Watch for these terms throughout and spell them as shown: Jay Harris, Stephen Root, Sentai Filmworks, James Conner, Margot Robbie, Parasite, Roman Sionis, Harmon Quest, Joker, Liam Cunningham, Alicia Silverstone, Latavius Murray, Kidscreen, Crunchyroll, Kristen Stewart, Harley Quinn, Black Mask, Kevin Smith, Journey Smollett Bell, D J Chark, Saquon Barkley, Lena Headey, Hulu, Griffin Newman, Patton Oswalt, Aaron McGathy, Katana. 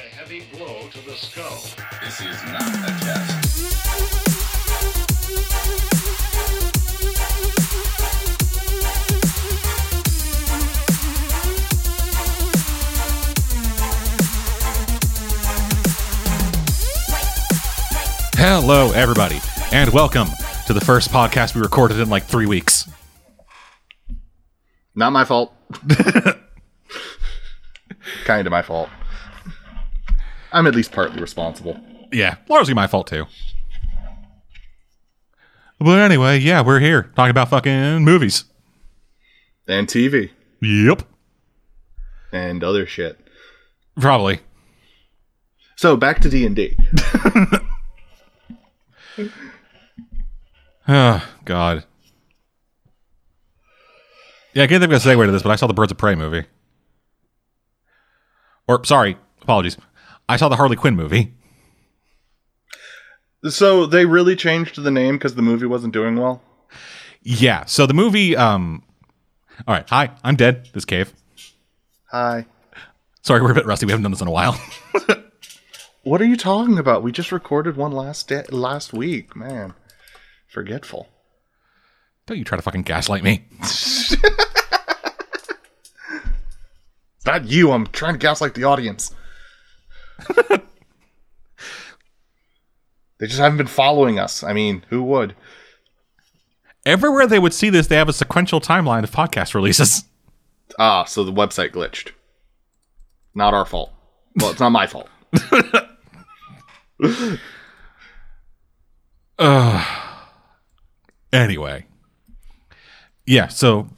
a heavy blow to the skull. This is not a test. Hello, everybody, and welcome to the first podcast we recorded in like 3 weeks. Not my fault. Kind of my fault. I'm at least partly responsible. Yeah, largely my fault too. But anyway, yeah, we're here talking about fucking movies. And TV. Yep. And other shit. Probably. So, back to D&D. Oh, God. Yeah, I can't think of a segue to this, but I saw the Birds of Prey movie. Or, sorry, apologies. I saw the Harley Quinn movie. So they really changed the name because the movie wasn't doing well? Yeah, so the movie... all right, hi, I'm dead, this cave. Hi. Sorry, we're a bit rusty. We haven't done this in a while. What are you talking about? We just recorded one last week, man. Forgetful. Don't you try to fucking gaslight me. It's not you. I'm trying to gaslight the audience. They just haven't been following us. I mean, who would? Everywhere they would see this, they have a sequential timeline of podcast releases. Ah, so the website glitched. Not our fault. Well, it's not my fault. Anyway. Yeah, so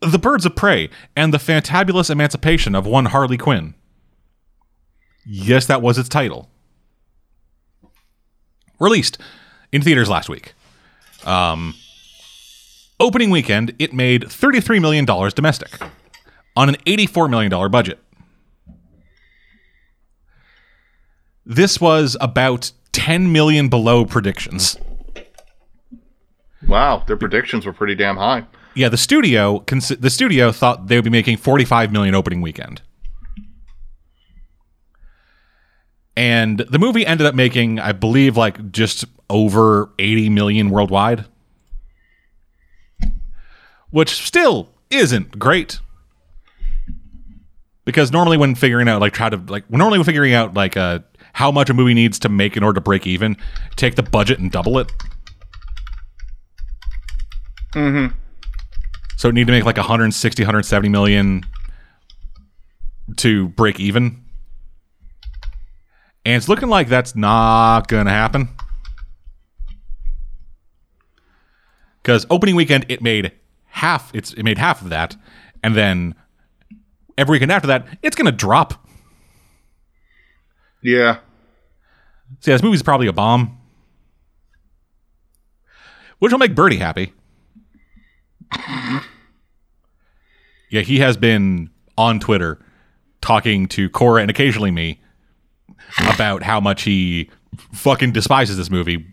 The Birds of Prey and the Fantabulous Emancipation of One Harley Quinn. Yes, that was its title. Released in theaters last week. Opening weekend, it made $33 million domestic on an $84 million budget. This was about $10 million below predictions. Wow, their predictions were pretty damn high. Yeah, the studio thought they would be making $45 million opening weekend. And the movie ended up making, I believe, like just over $80 million worldwide. Which still isn't great. Because normally when figuring out how much a movie needs to make in order to break even, take the budget and double it. Mm-hmm. So it needed to make like 160, 170 million to break even. And it's looking like that's not going to happen. Because opening weekend, it made half of that. And then every weekend after that, it's going to drop. Yeah. So yeah, this movie's probably a bomb. Which will make Birdie happy. Yeah, he has been on Twitter talking to Cora and occasionally me about how much he fucking despises this movie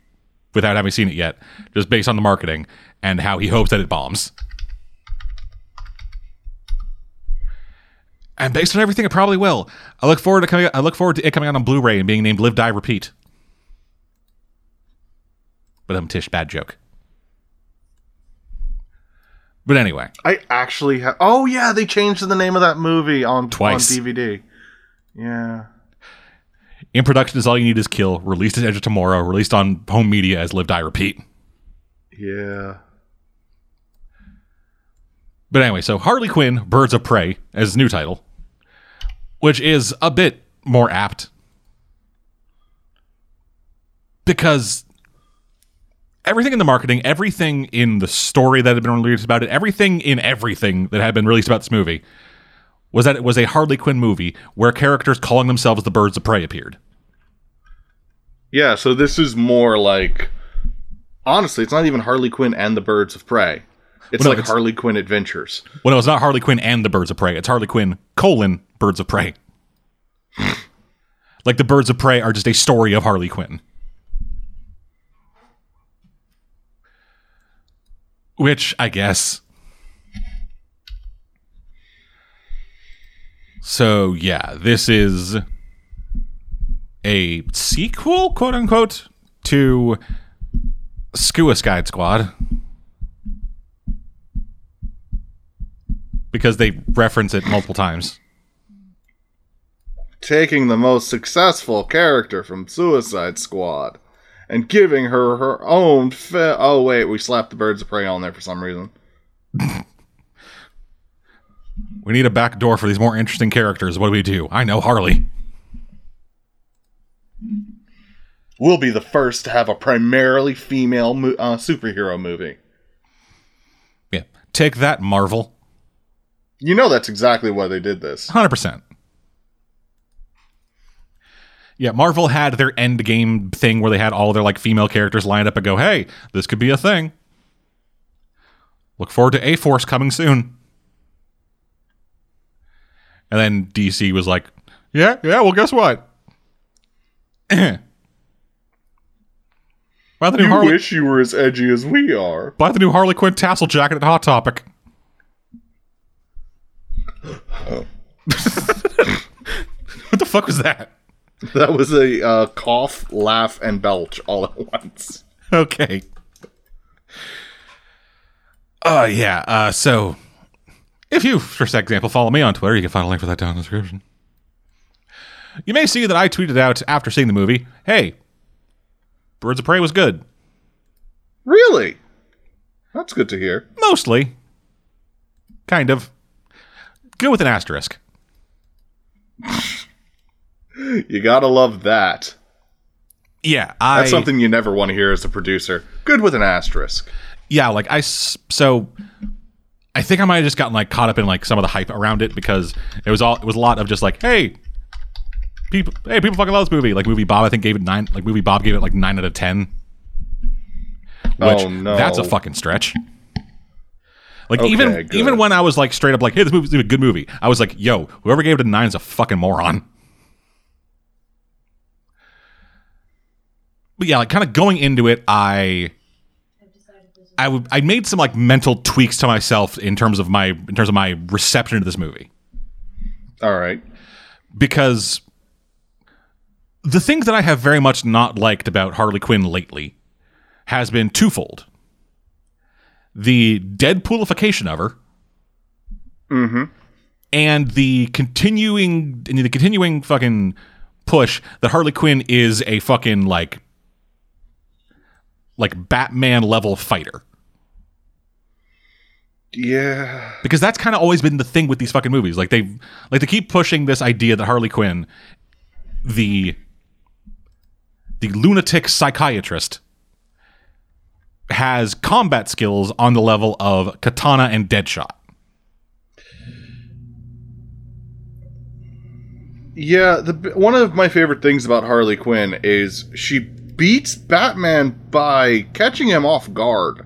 without having seen it yet, just based on the marketing and how he hopes that it bombs. And based on everything, it probably will. I look forward to it coming out on Blu-ray and being named Live, Die, Repeat. But I'm Tish, bad joke. But anyway. I actually have... Oh, yeah, they changed the name of that movie on DVD. Yeah. In production is All You Need Is Kill, released as Edge of Tomorrow, released on home media as Live, Die, Repeat. Yeah. But anyway, so Harley Quinn, Birds of Prey, as his new title, which is a bit more apt. Because... everything in the marketing, everything in the story that had been released about it, everything that had been released about this movie was that it was a Harley Quinn movie where characters calling themselves the Birds of Prey appeared. Yeah, so this is more like... honestly, it's not even Harley Quinn and the Birds of Prey. It's Harley Quinn Adventures. Well, no, it's not Harley Quinn and the Birds of Prey. It's Harley Quinn, Birds of Prey. Like the Birds of Prey are just a story of Harley Quinn. Which, I guess. So, yeah, this is a sequel, quote-unquote, to Suicide Squad. Because they reference it multiple times. Taking the most successful character from Suicide Squad and giving her her own... oh, wait, we slapped the Birds of Prey on there for some reason. We need a back door for these more interesting characters. What do we do? I know, Harley. We'll be the first to have a primarily female superhero movie. Yeah. Take that, Marvel. You know that's exactly why they did this. 100%. Yeah, Marvel had their Endgame thing where they had all their like female characters lined up and go, hey, this could be a thing. Look forward to A-Force coming soon. And then DC was like, yeah, well, guess what? Buy the new Harley. Wish you were as edgy as we are. Buy the new Harley Quinn tassel jacket at Hot Topic. Oh. What the fuck was that? That was a cough, laugh, and belch all at once. Okay. Yeah. So, if you, for example, follow me on Twitter, you can find a link for that down in the description. You may see that I tweeted out after seeing the movie, hey, Birds of Prey was good. Really? That's good to hear. Mostly. Kind of. Good with an asterisk. You gotta love that. Yeah, that's something you never want to hear as a producer. Good with an asterisk. Yeah, like so I think I might have just gotten like caught up in like some of the hype around it because it was a lot of just like, hey people fucking love this movie. Like Movie Bob gave it like 9 out of 10. Which, oh no, that's a fucking stretch. Like okay, even when I was like straight up like, hey, this movie's a good movie, I was like, yo, whoever gave it a 9 is a fucking moron. But yeah, like kind of going into it, I made some like mental tweaks to myself in terms of my reception to this movie. All right. Because the things that I have very much not liked about Harley Quinn lately has been twofold. The Deadpoolification of her. Mm-hmm. And the continuing fucking push that Harley Quinn is a fucking like Batman level fighter. Yeah. Because that's kind of always been the thing with these fucking movies. Like they keep pushing this idea that Harley Quinn, the lunatic psychiatrist, has combat skills on the level of Katana and Deadshot. Yeah, one of my favorite things about Harley Quinn is she beats Batman by catching him off guard.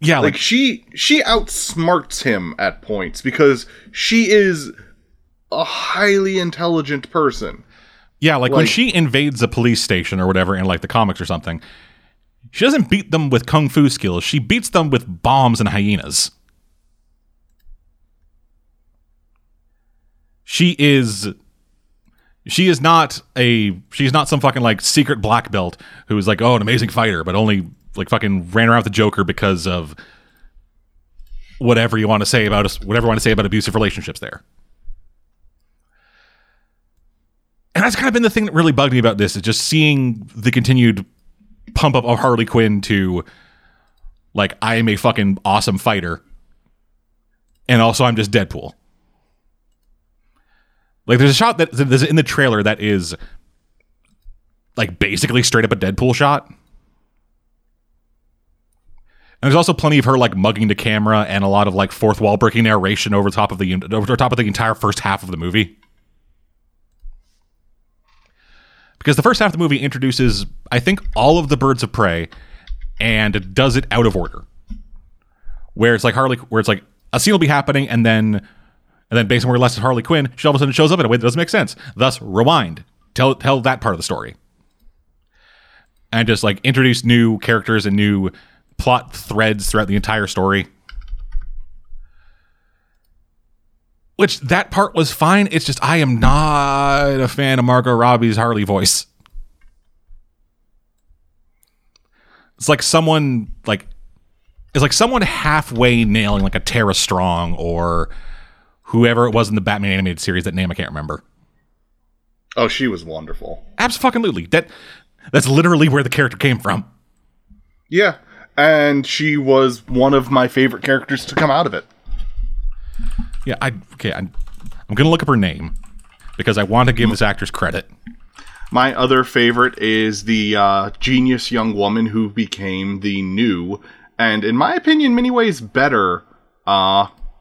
Yeah, like she outsmarts him at points because she is a highly intelligent person. Yeah, like when she invades a police station or whatever in like the comics or something, she doesn't beat them with kung fu skills. She beats them with bombs and hyenas. She's not some fucking like secret black belt who is like, oh, an amazing fighter, but only like fucking ran around with the Joker because of whatever you want to say about abusive relationships there. And that's kind of been the thing that really bugged me about this, is just seeing the continued pump up of Harley Quinn to like, I am a fucking awesome fighter. And also I'm just Deadpool. Like, there's a shot that's in the trailer that is, like, basically straight up a Deadpool shot. And there's also plenty of her, like, mugging the camera and a lot of, like, fourth wall breaking narration over top of the entire first half of the movie. Because the first half of the movie introduces, I think, all of the Birds of Prey and does it out of order. Where it's like, a scene will be happening and then... And then based on where we left at Harley Quinn, she all of a sudden shows up in a way that doesn't make sense. Thus, rewind. Tell that part of the story. And just, like, introduce new characters and new plot threads throughout the entire story. Which that part was fine. It's just I am not a fan of Margot Robbie's Harley voice. It's like someone like halfway nailing like a Tara Strong or whoever it was in the Batman animated series. That name I can't remember. Oh, she was wonderful. Abso-fucking-lutely. That's literally where the character came from. Yeah, and she was one of my favorite characters to come out of it. Yeah, I'm going to look up her name because I want to give this actress credit. My other favorite is the genius young woman who became the new, and in my opinion, many ways better,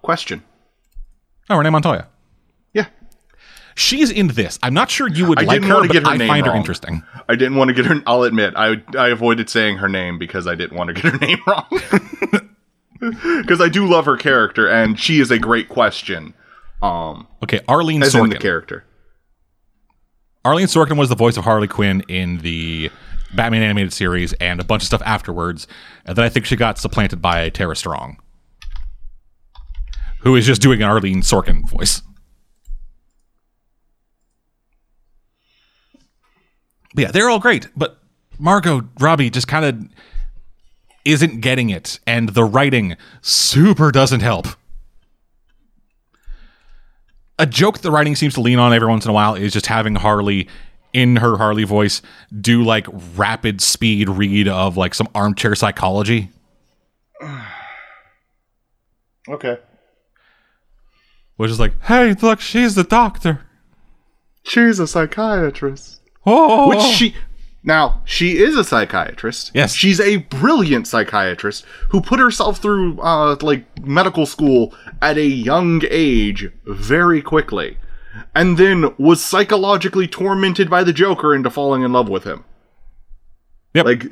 Question. Oh, Renee Montoya. Yeah. She's in this. I'm not sure you would like her, but I find her interesting. I didn't want to get her... I'll admit, I avoided saying her name because I didn't want to get her name wrong. Because I do love her character, and she is a great question. Okay, Arlene Sorkin. As in the character. Arlene Sorkin was the voice of Harley Quinn in the Batman animated series and a bunch of stuff afterwards. And then I think she got supplanted by Tara Strong, who is just doing an Arlene Sorkin voice. But yeah, they're all great, but Margot Robbie just kind of... isn't getting it, and the writing super doesn't help. A joke the writing seems to lean on every once in a while is just having Harley, in her Harley voice, do like rapid speed read of like some armchair psychology. Okay. Which is like, hey, look, she's the doctor. She's a psychiatrist. Oh, which she... Now, she is a psychiatrist. Yes. She's a brilliant psychiatrist who put herself through, medical school at a young age very quickly. And then was psychologically tormented by the Joker into falling in love with him. Yep.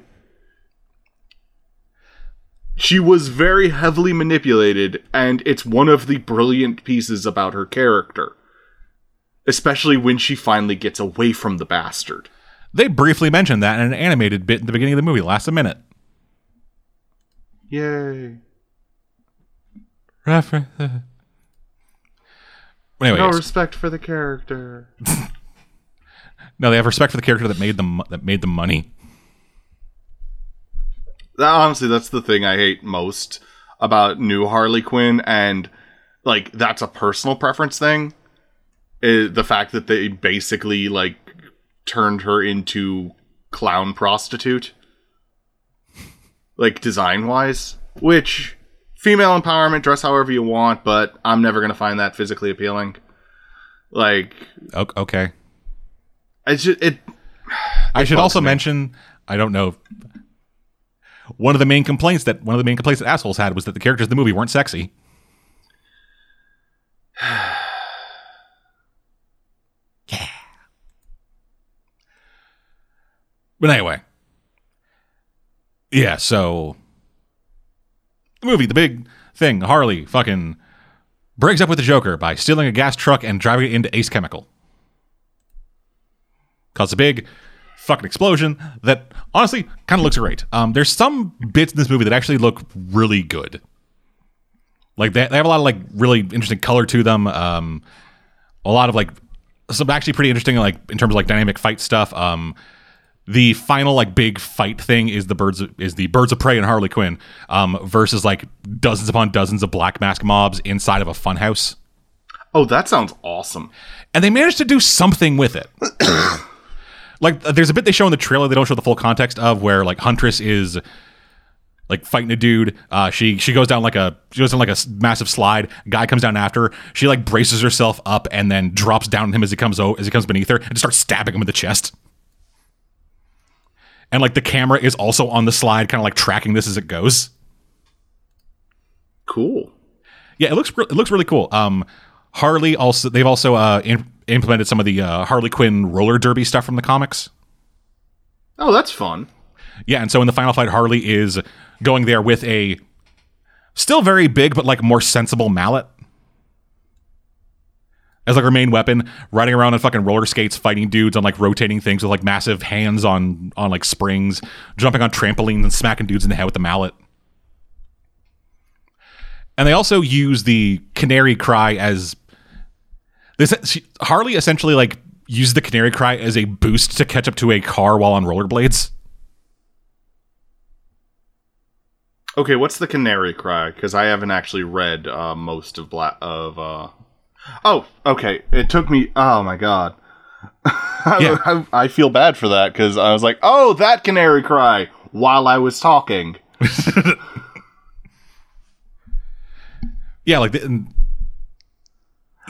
She was very heavily manipulated, and it's one of the brilliant pieces about her character. Especially when she finally gets away from the bastard. They briefly mentioned that in an animated bit in the beginning of the movie, last a minute. Yay. Reference. Anyway, no respect for the character. No, they have respect for the character that made them money. Honestly, that's the thing I hate most about new Harley Quinn, and that's a personal preference thing. Is the fact that they basically turned her into clown prostitute, design wise, which female empowerment, dress however you want, but I'm never going to find that physically appealing. Okay. I should also mention, I don't know. One of the main complaints that assholes had was that the characters in the movie weren't sexy. But anyway, yeah, so the movie, the big thing, Harley fucking breaks up with the Joker by stealing a gas truck and driving it into Ace Chemical. Causes a big fucking explosion that honestly kind of looks great. There's some bits in this movie that actually look really good. They have a lot of really interesting color to them. A lot of some actually pretty interesting in terms of dynamic fight stuff. The final big fight thing is the Birds of Prey and Harley Quinn versus dozens upon dozens of Black Mask mobs inside of a funhouse. Oh, that sounds awesome! And they managed to do something with it. There's a bit they show in the trailer they don't show the full context of, where Huntress is fighting a dude. She goes down like a massive slide. A guy comes down after her. She braces herself up and then drops down on him as he comes beneath her and just starts stabbing him in the chest. And the camera is also on the slide, kind of tracking this as it goes. Cool. Yeah, it looks really cool. Harley also, they've also implemented some of the Harley Quinn roller derby stuff from the comics. Oh, that's fun. Yeah, and so in the final fight, Harley is going there with a still very big but more sensible mallet as her main weapon, riding around on fucking roller skates, fighting dudes on rotating things with massive hands on springs, jumping on trampolines and smacking dudes in the head with the mallet. And they also use the canary cry as Harley essentially like used the canary cry as a boost to catch up to a car while on rollerblades. Okay, what's the canary cry? Because I haven't actually read most of Oh, okay. It took me. Oh my god. Yeah. I feel bad for that because I was like, oh, that canary cry while I was talking. Yeah, like. Yeah.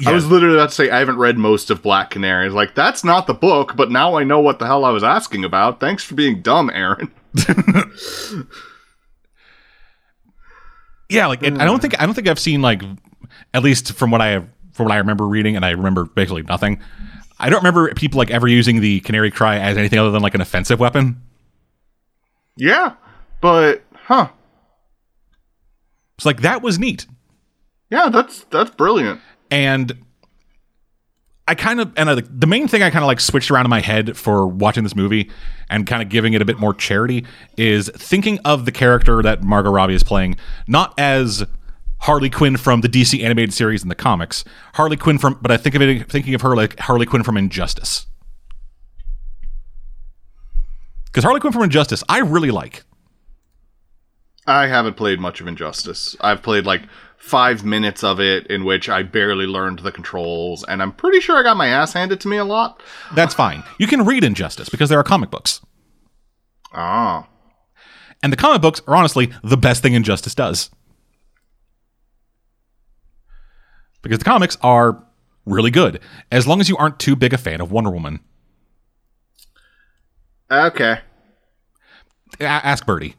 I was literally about to say I haven't read most of Black Canary. Like, that's not the book, but now I know what the hell I was asking about. Thanks for being dumb, Aaron. Yeah, like I don't think I've seen, like, at least from what I remember reading, and I remember basically nothing. I don't remember people like ever using the canary cry as anything other than like an offensive weapon. Yeah, but it's like that was neat. Yeah, that's brilliant. And the main thing I kind of like switched around in my head for watching this movie and kind of giving it a bit more charity is thinking of the character that Margot Robbie is playing, not as Harley Quinn from the DC animated series and the comics, but I think of it thinking of her like Harley Quinn from Injustice. Because Harley Quinn from Injustice, I really like. I haven't played much of Injustice. I've played like 5 minutes of it in which I barely learned the controls, and I'm pretty sure I got my ass handed to me a lot. That's fine. You can read Injustice because there are comic books. Ah. And the comic books are honestly the best thing Injustice does. Because the comics are really good, as long as you aren't too big a fan of Wonder Woman. Okay. Ask Birdie.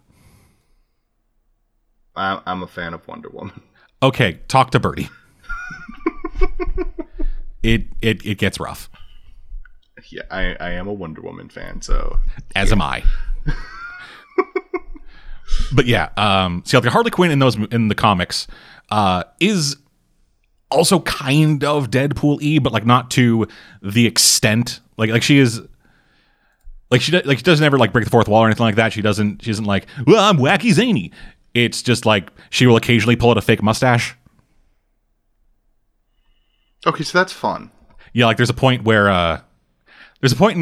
I'm a fan of Wonder Woman. Okay, talk to Birdie. It gets rough. Yeah, I am a Wonder Woman fan, so... As am I. But yeah, see, like Harley Quinn in the comics is also kind of Deadpool-y, but like not to the extent. Like she is... She doesn't ever like break the fourth wall or anything like that. She isn't like, well, I'm wacky zany. It's just like she will occasionally pull out a fake mustache. Okay, so that's fun. Yeah, like there's a point where in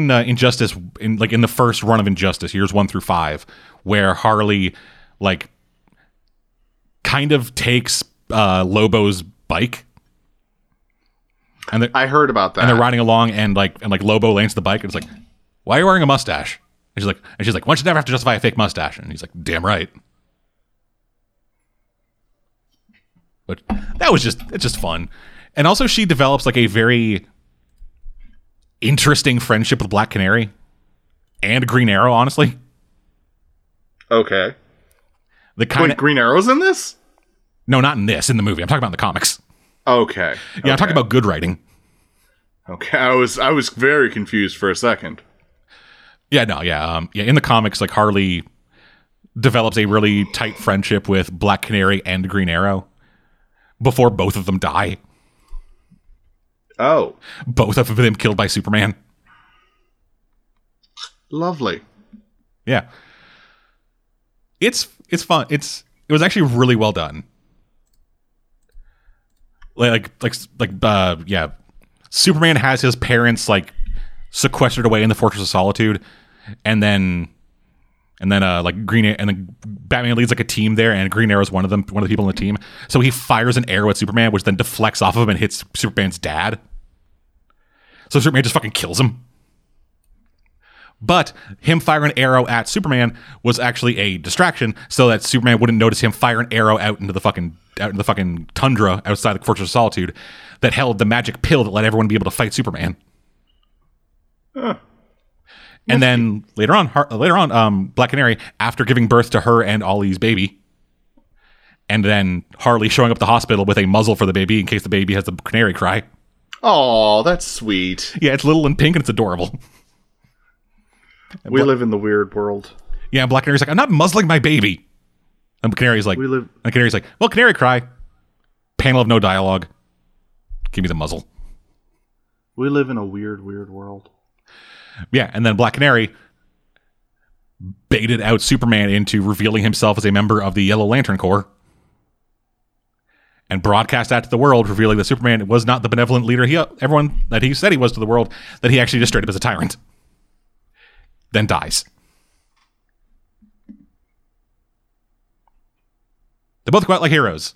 Injustice, in the first run of Injustice, years 1 through 5, where Harley like kind of takes Lobo's bike. And I heard about that. And they're riding along, and Lobo lands the bike, and it's like, why are you wearing a mustache? And she's like, why should you never have to justify a fake mustache? And he's like, damn right. But that was it's just fun. And also she develops like a very interesting friendship with Black Canary and Green Arrow, honestly. Okay. Wait, Green Arrow's in this? No, not in this, in the movie. I'm talking about in the comics. Okay. Yeah, okay. I'm talking about good writing. Okay. I was very confused for a second. Yeah, no, yeah. In the comics, like Harley develops a really tight friendship with Black Canary and Green Arrow. Before both of them die. Oh. Both of them killed by Superman. Lovely. Yeah. It's fun. It was actually really well done. Yeah. Superman has his parents like sequestered away in the Fortress of Solitude, and then Green Arrow, and then Batman leads like a team there, and Green Arrow is one of the people on the team. So he fires an arrow at Superman, which then deflects off of him and hits Superman's dad. So Superman just fucking kills him. But him firing an arrow at Superman was actually a distraction, so that Superman wouldn't notice him fire an arrow out into the fucking tundra outside the Fortress of Solitude that held the magic pill that let everyone be able to fight Superman. Huh. And then later on, Black Canary, after giving birth to her and Ollie's baby, and then Harley showing up at the hospital with a muzzle for the baby in case the baby has the canary cry. Oh, that's sweet. Yeah, it's little and pink and it's adorable. We live in the weird world. Yeah, Black Canary's like, I'm not muzzling my baby. And Canary's like, well, canary cry. Panel of no dialogue. Give me the muzzle. We live in a weird, weird world. Yeah, and then Black Canary baited out Superman into revealing himself as a member of the Yellow Lantern Corps. and broadcast out to the world, revealing that Superman was not the benevolent leader everyone that he said he was to the world, that he actually just straight up is a tyrant. Then dies. They both go out like heroes.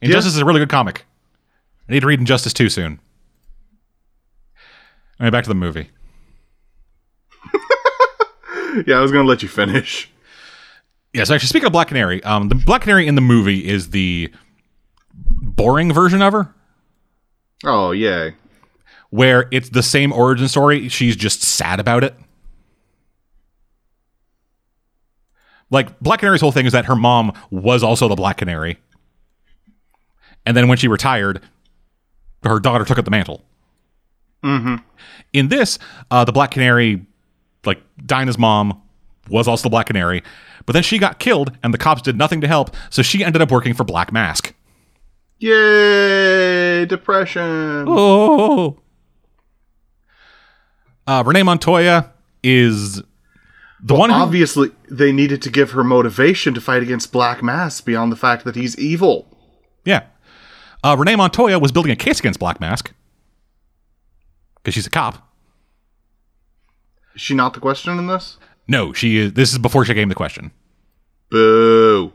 Injustice is a really good comic. I need to read Injustice 2 soon. All right, back to the movie. Yeah, I was going to let you finish. Yeah, so actually, speaking of Black Canary, the Black Canary in the movie is the boring version of her. Oh, yeah. Where it's the same origin story. She's just sad about it. Like, Black Canary's whole thing is that her mom was also the Black Canary. And then when she retired, her daughter took up the mantle. Mm-hmm. In this, the Black Canary, like, Dinah's mom was also the Black Canary. But then she got killed, and the cops did nothing to help, so she ended up working for Black Mask. Yay! Depression! Oh! Renee Montoya is the one who... Obviously, they needed to give her motivation to fight against Black Mask beyond the fact that he's evil. Yeah. Renee Montoya was building a case against Black Mask. Because she's a cop. Is she not the question in this? No, she is. This is before she came to question. Boo.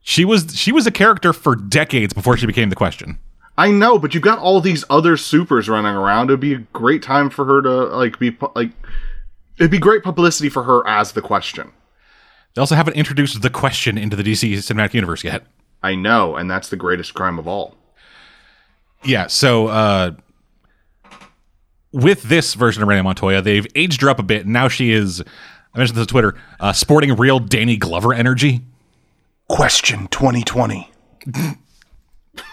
She was a character for decades before she became the question. I know, but you've got all these other supers running around. It'd be a great time for her to it'd be great publicity for her as the question. They also haven't introduced the question into the DC Cinematic Universe yet. I know, and that's the greatest crime of all. Yeah, so with this version of Renee Montoya, they've aged her up a bit. And now she is, I mentioned this on Twitter, sporting real Danny Glover energy. Question 2020.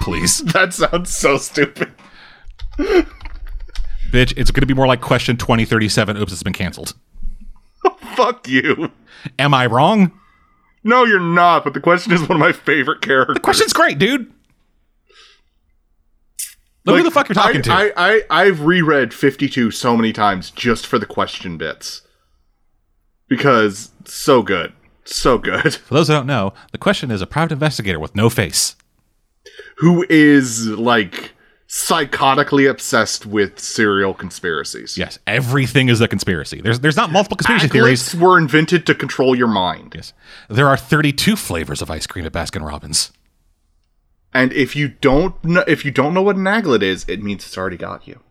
Please. That sounds so stupid. Bitch, it's going to be more like question 2037. Oops, it's been canceled. Fuck you. Am I wrong? No, you're not. But the question is one of my favorite characters. The question's great, dude. Look who the fuck you're talking to. I've reread 52 so many times just for the question bits. Because so good. So good. For those who don't know, the question is a private investigator with no face. Who is, like, psychotically obsessed with serial conspiracies. Yes, everything is a conspiracy. There's not multiple conspiracy theories. Were invented to control your mind. Yes. There are 32 flavors of ice cream at Baskin-Robbins. And if you don't know what an aglet is, it means it's already got you.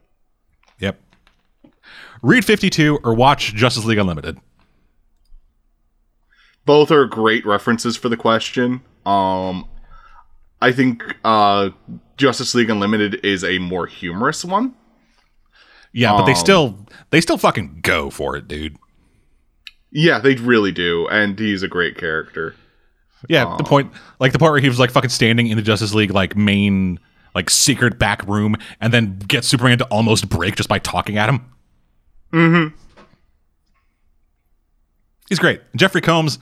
Yep. Read 52 or watch Justice League Unlimited. Both are great references for the question. I think Justice League Unlimited is a more humorous one. Yeah, but they still fucking go for it, dude. Yeah, they really do, and he's a great character. Yeah, the part where he was like fucking standing in the Justice League like main like secret back room, and then gets Superman to almost break just by talking at him. Mm-hmm. He's great. Jeffrey Combs,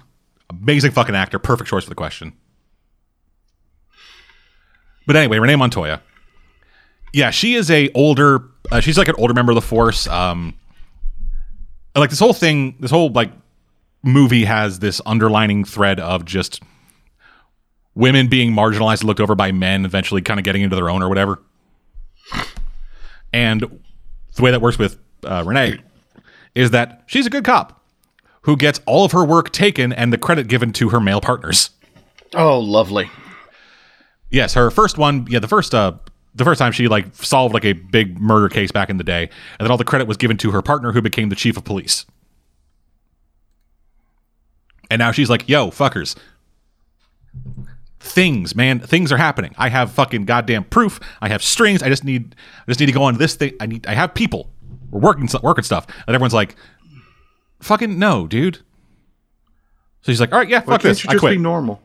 amazing fucking actor, perfect choice for the question. But anyway, Renee Montoya. Yeah, she is she's like an older member of the Force. Like this whole movie has this underlining thread of just women being marginalized and looked over by men, eventually kind of getting into their own or whatever. And the way that works with Renee is that she's a good cop who gets all of her work taken and the credit given to her male partners. Oh, lovely. Yes, her first one. Yeah, the first time she like solved like a big murder case back in the day, and then all the credit was given to her partner, who became the chief of police. And now she's like, yo, fuckers. Things, man. Things are happening. I have fucking goddamn proof. I have strings. I just need to go on this thing. I have people. We're working stuff. And everyone's like, fucking no, dude. So she's like, all right, yeah, fuck this. I quit. Just be normal.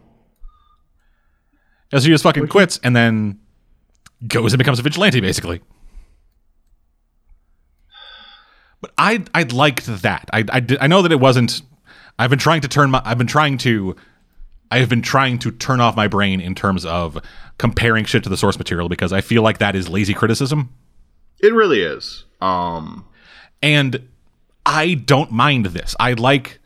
And so she just fucking quits and then goes and becomes a vigilante, basically. But I liked that. I know that it wasn't... I've been trying to turn off my brain in terms of comparing shit to the source material, because I feel like that is lazy criticism. It really is. And I don't mind this. I like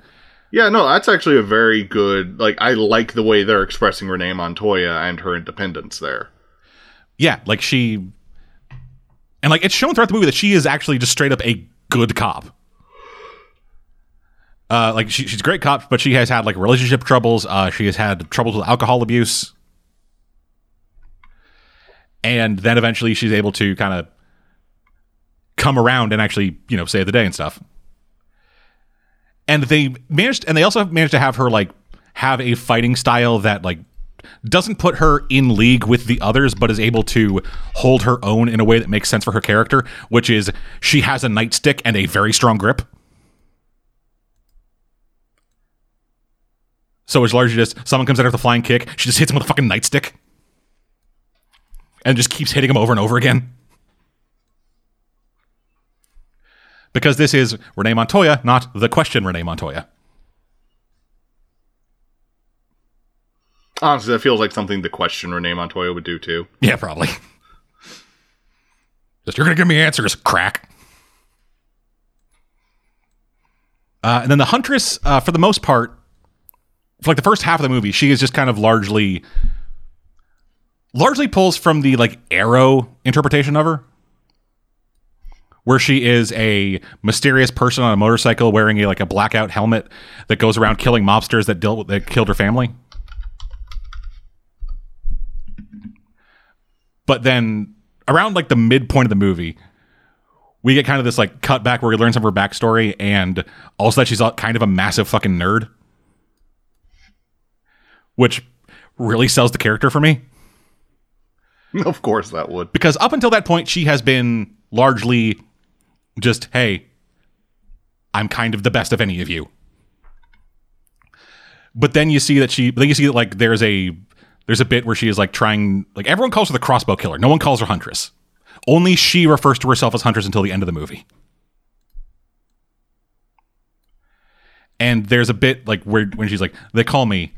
Yeah, no, that's actually a very good... Like, I like the way they're expressing Renee Montoya and her independence there. Yeah, like, she... And, like, it's shown throughout the movie that she is actually just straight up a good cop. Like, she's a great cop, but she has had, like, relationship troubles. She has had troubles with alcohol abuse. And then eventually she's able to kind of come around and actually, you know, save the day and stuff. And they also managed to have her, like, have a fighting style that, like, doesn't put her in league with the others, but is able to hold her own in a way that makes sense for her character, which is she has a nightstick and a very strong grip. So it's largely just someone comes at her with a flying kick, she just hits him with a fucking nightstick. And just keeps hitting him over and over again. Because this is Renee Montoya, not The Question Renee Montoya. Honestly, that feels like something The Question Renee Montoya would do, too. Yeah, probably. Just, you're going to give me answers, crack. And then the Huntress, for the most part, for like the first half of the movie, she is just kind of largely pulls from the, like, Arrow interpretation of her, where she is a mysterious person on a motorcycle wearing a blackout helmet that goes around killing mobsters that killed her family. But then around, like, the midpoint of the movie, we get kind of this, like, cut back where we learn some of her backstory and also that she's kind of a massive fucking nerd, which really sells the character for me. Of course that would. Because up until that point, she has been largely just, hey, I'm kind of the best of any of you. But then you see that like, there's a bit where she is, like, trying... Like, everyone calls her the crossbow killer. No one calls her Huntress. Only she refers to herself as Huntress until the end of the movie. And there's a bit, like, where when she's like, they call me.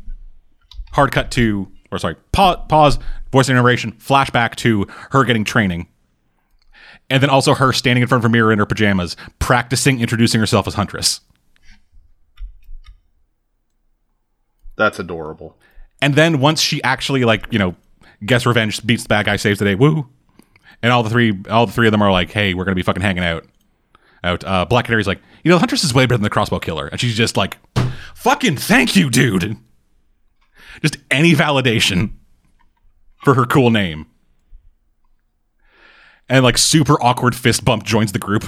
Hard cut to... Or sorry, pause, voice narration, flashback to her getting training. And then also her standing in front of a mirror in her pajamas, practicing introducing herself as Huntress. That's adorable. And then once she actually, like, you know, gets revenge, beats the bad guy, saves the day, woo. And all the three of them are like, hey, we're going to be fucking hanging out. Black Canary's like, you know, Huntress is way better than the crossbow killer. And she's just like, fucking thank you, dude. Just any validation for her cool name. And, like, super awkward fist bump joins the group.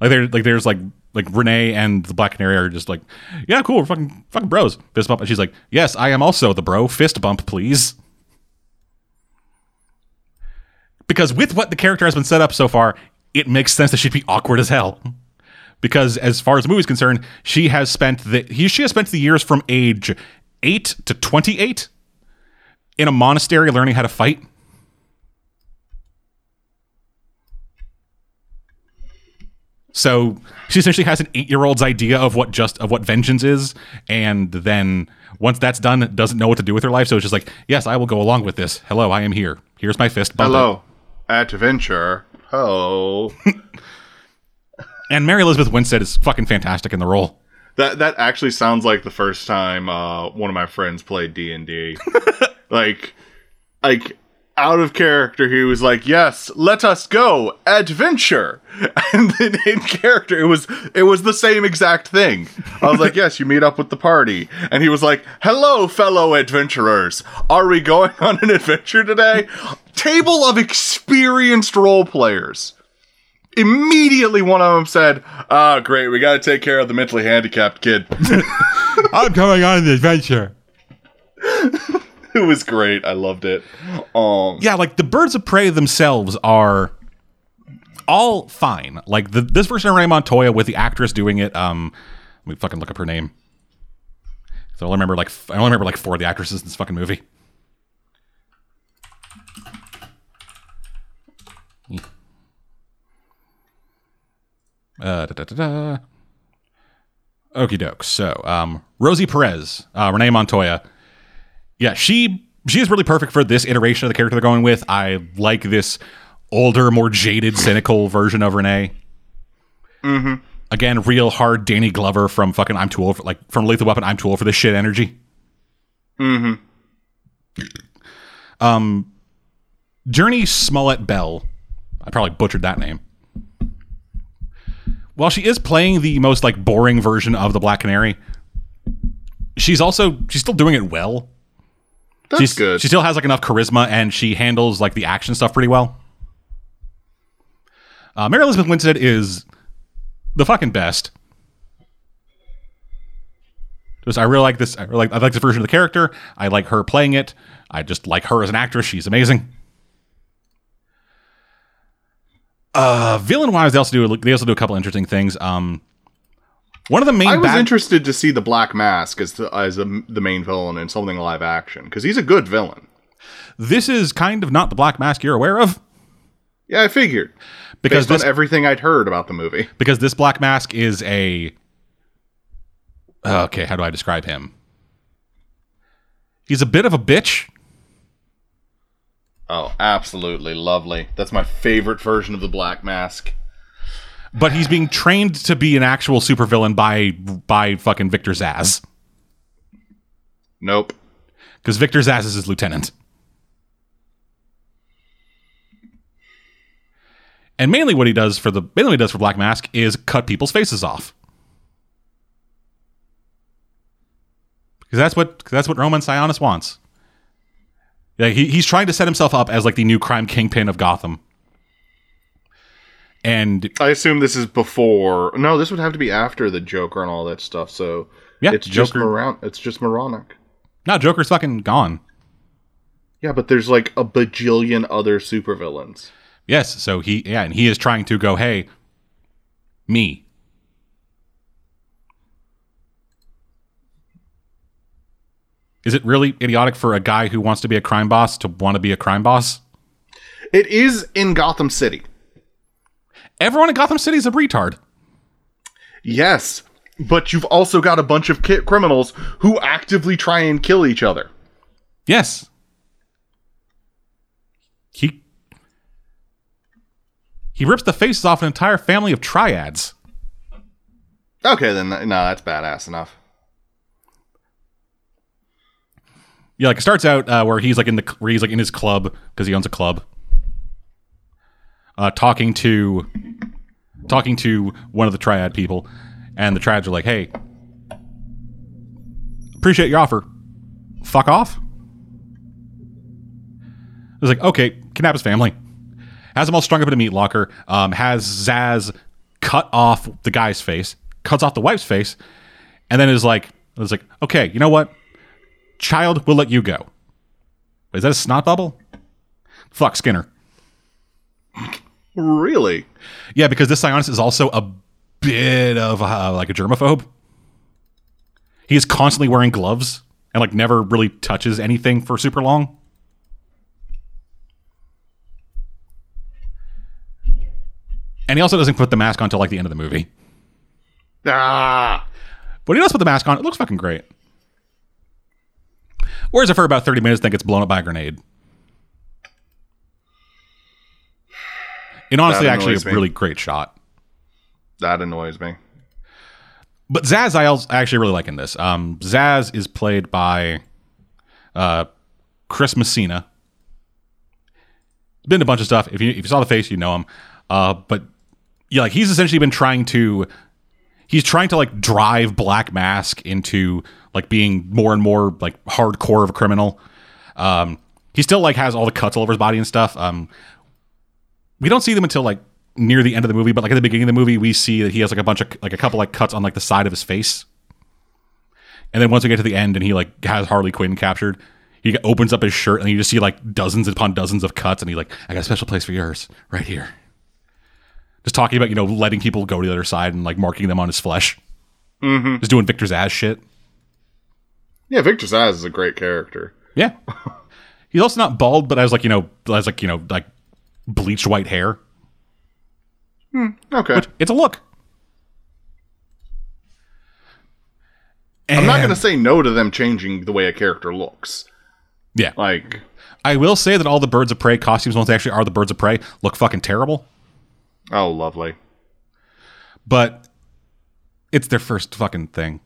Like, there's Renee and the Black Canary are just like, yeah, cool, we're fucking bros. Fist bump. And she's like, yes, I am also the bro. Fist bump, please. Because with what the character has been set up so far, it makes sense that she'd be awkward as hell. Because as far as the movie's concerned, she has spent the years from age 8 to 28 in a monastery learning how to fight. So she essentially has an 8-year-old's idea of what vengeance is, and then once that's done, doesn't know what to do with her life. So it's just like, yes, I will go along with this. Hello, I am here. Here's my fist bump. Hello, adventure. Oh. And Mary Elizabeth Winstead is fucking fantastic in the role. That actually sounds like the first time one of my friends played D&D. Like out of character, he was like, "Yes, let us go adventure," and then in character, it was the same exact thing. I was like, "Yes, you meet up with the party," and he was like, "Hello, fellow adventurers. Are we going on an adventure today?" Table of experienced role players. Immediately one of them said, "Ah, oh, great, we gotta take care of the mentally handicapped kid." I'm going on an adventure. It was great. I loved it. Yeah, like, the Birds of Prey themselves are all fine. Like, this version of Renee Montoya with the actress doing it, let me fucking look up her name. So I only remember four of the actresses in this fucking movie. Okie doke. So, Rosie Perez, Renee Montoya. Yeah, she is really perfect for this iteration of the character they're going with. I like this older, more jaded, cynical version of Renee. Mm-hmm. Again, real hard Danny Glover from fucking I'm Too Old for, like, from Lethal Weapon, I'm Too Old for This Shit energy. Mm-hmm. Journey Smollett Bell, I probably butchered that name. While she is playing the most like boring version of the Black Canary, she's still doing it well. That's good. She still has like enough charisma, and she handles like the action stuff pretty well. Mary Elizabeth Winstead is the fucking best. I really like this. I like this version of the character. I like her playing it. I just like her as an actress. She's amazing. Villain wise, they also do a couple interesting things. One of the main. I was interested to see the Black Mask as the main villain in something live action, because he's a good villain. This is kind of not the Black Mask you're aware of. Yeah, I figured, because based on everything I'd heard about the movie. Because this Black Mask is a. Okay, how do I describe him? He's a bit of a bitch. Oh, absolutely lovely. That's my favorite version of the Black Mask. But he's being trained to be an actual supervillain by fucking Victor Zsasz. Nope. Because Victor Zsasz is his lieutenant. And mainly what he does for Black Mask is cut people's faces off. Because that's what Roman Sionis wants. Like he's trying to set himself up as like the new crime kingpin of Gotham. And I assume this is before. No, this would have to be after the Joker and all that stuff. So yeah, it's Joker. It's just moronic. No, Joker's fucking gone. Yeah, but there's like a bajillion other supervillains. Yes, so he is trying to go, hey, me. Is it really idiotic for a guy who wants to be a crime boss to want to be a crime boss? It is in Gotham City. Everyone in Gotham City is a retard. Yes, but you've also got a bunch of criminals who actively try and kill each other. Yes. He rips the faces off an entire family of triads. Okay, then. No, that's badass enough. Yeah, like it starts out where he's like in his club, because he owns a club, talking to one of the triad people, and the triads are like, "Hey, appreciate your offer. Fuck off." I was like, "Okay, kidnap his family." Has them all strung up in a meat locker. Has Zsasz cut off the guy's face, cuts off the wife's face, and then is like, "Okay, you know what? Child, we'll let you go." Is that a snot bubble? Fuck Skinner. Really? Yeah, because this Sionis is also a bit of a germaphobe. He is constantly wearing gloves and like never really touches anything for super long. And he also doesn't put the mask on until like the end of the movie. Ah! But he does put the mask on. It looks fucking great. Wears it for about 30 minutes, then gets blown up by a grenade. And honestly, actually, a really great shot. That annoys me. But Zsasz, I actually really like in this. Zsasz is played by Chris Messina. Been in a bunch of stuff. If you saw the face, you know him. But yeah, like he's essentially been trying to like drive Black Mask into like being more and more like hardcore of a criminal. He still like has all the cuts all over his body and stuff. We don't see them until like near the end of the movie, but like at the beginning of the movie, we see that he has like a bunch of like a couple like cuts on like the side of his face. And then once we get to the end and he like has Harley Quinn captured, he opens up his shirt and you just see like dozens upon dozens of cuts. And he's like, "I got a special place for yours right here." Just talking about, you know, letting people go to the other side and like marking them on his flesh. Mm-hmm. Just doing Victor Zsasz shit. Yeah, Victor Zsasz is a great character. Yeah. He's also not bald, but has bleached white hair. Okay. Which, it's a look. And I'm not going to say no to them changing the way a character looks. Yeah. Like, I will say that all the Birds of Prey costumes, once they actually are the Birds of Prey, look fucking terrible. Oh, lovely. But it's their first fucking thing.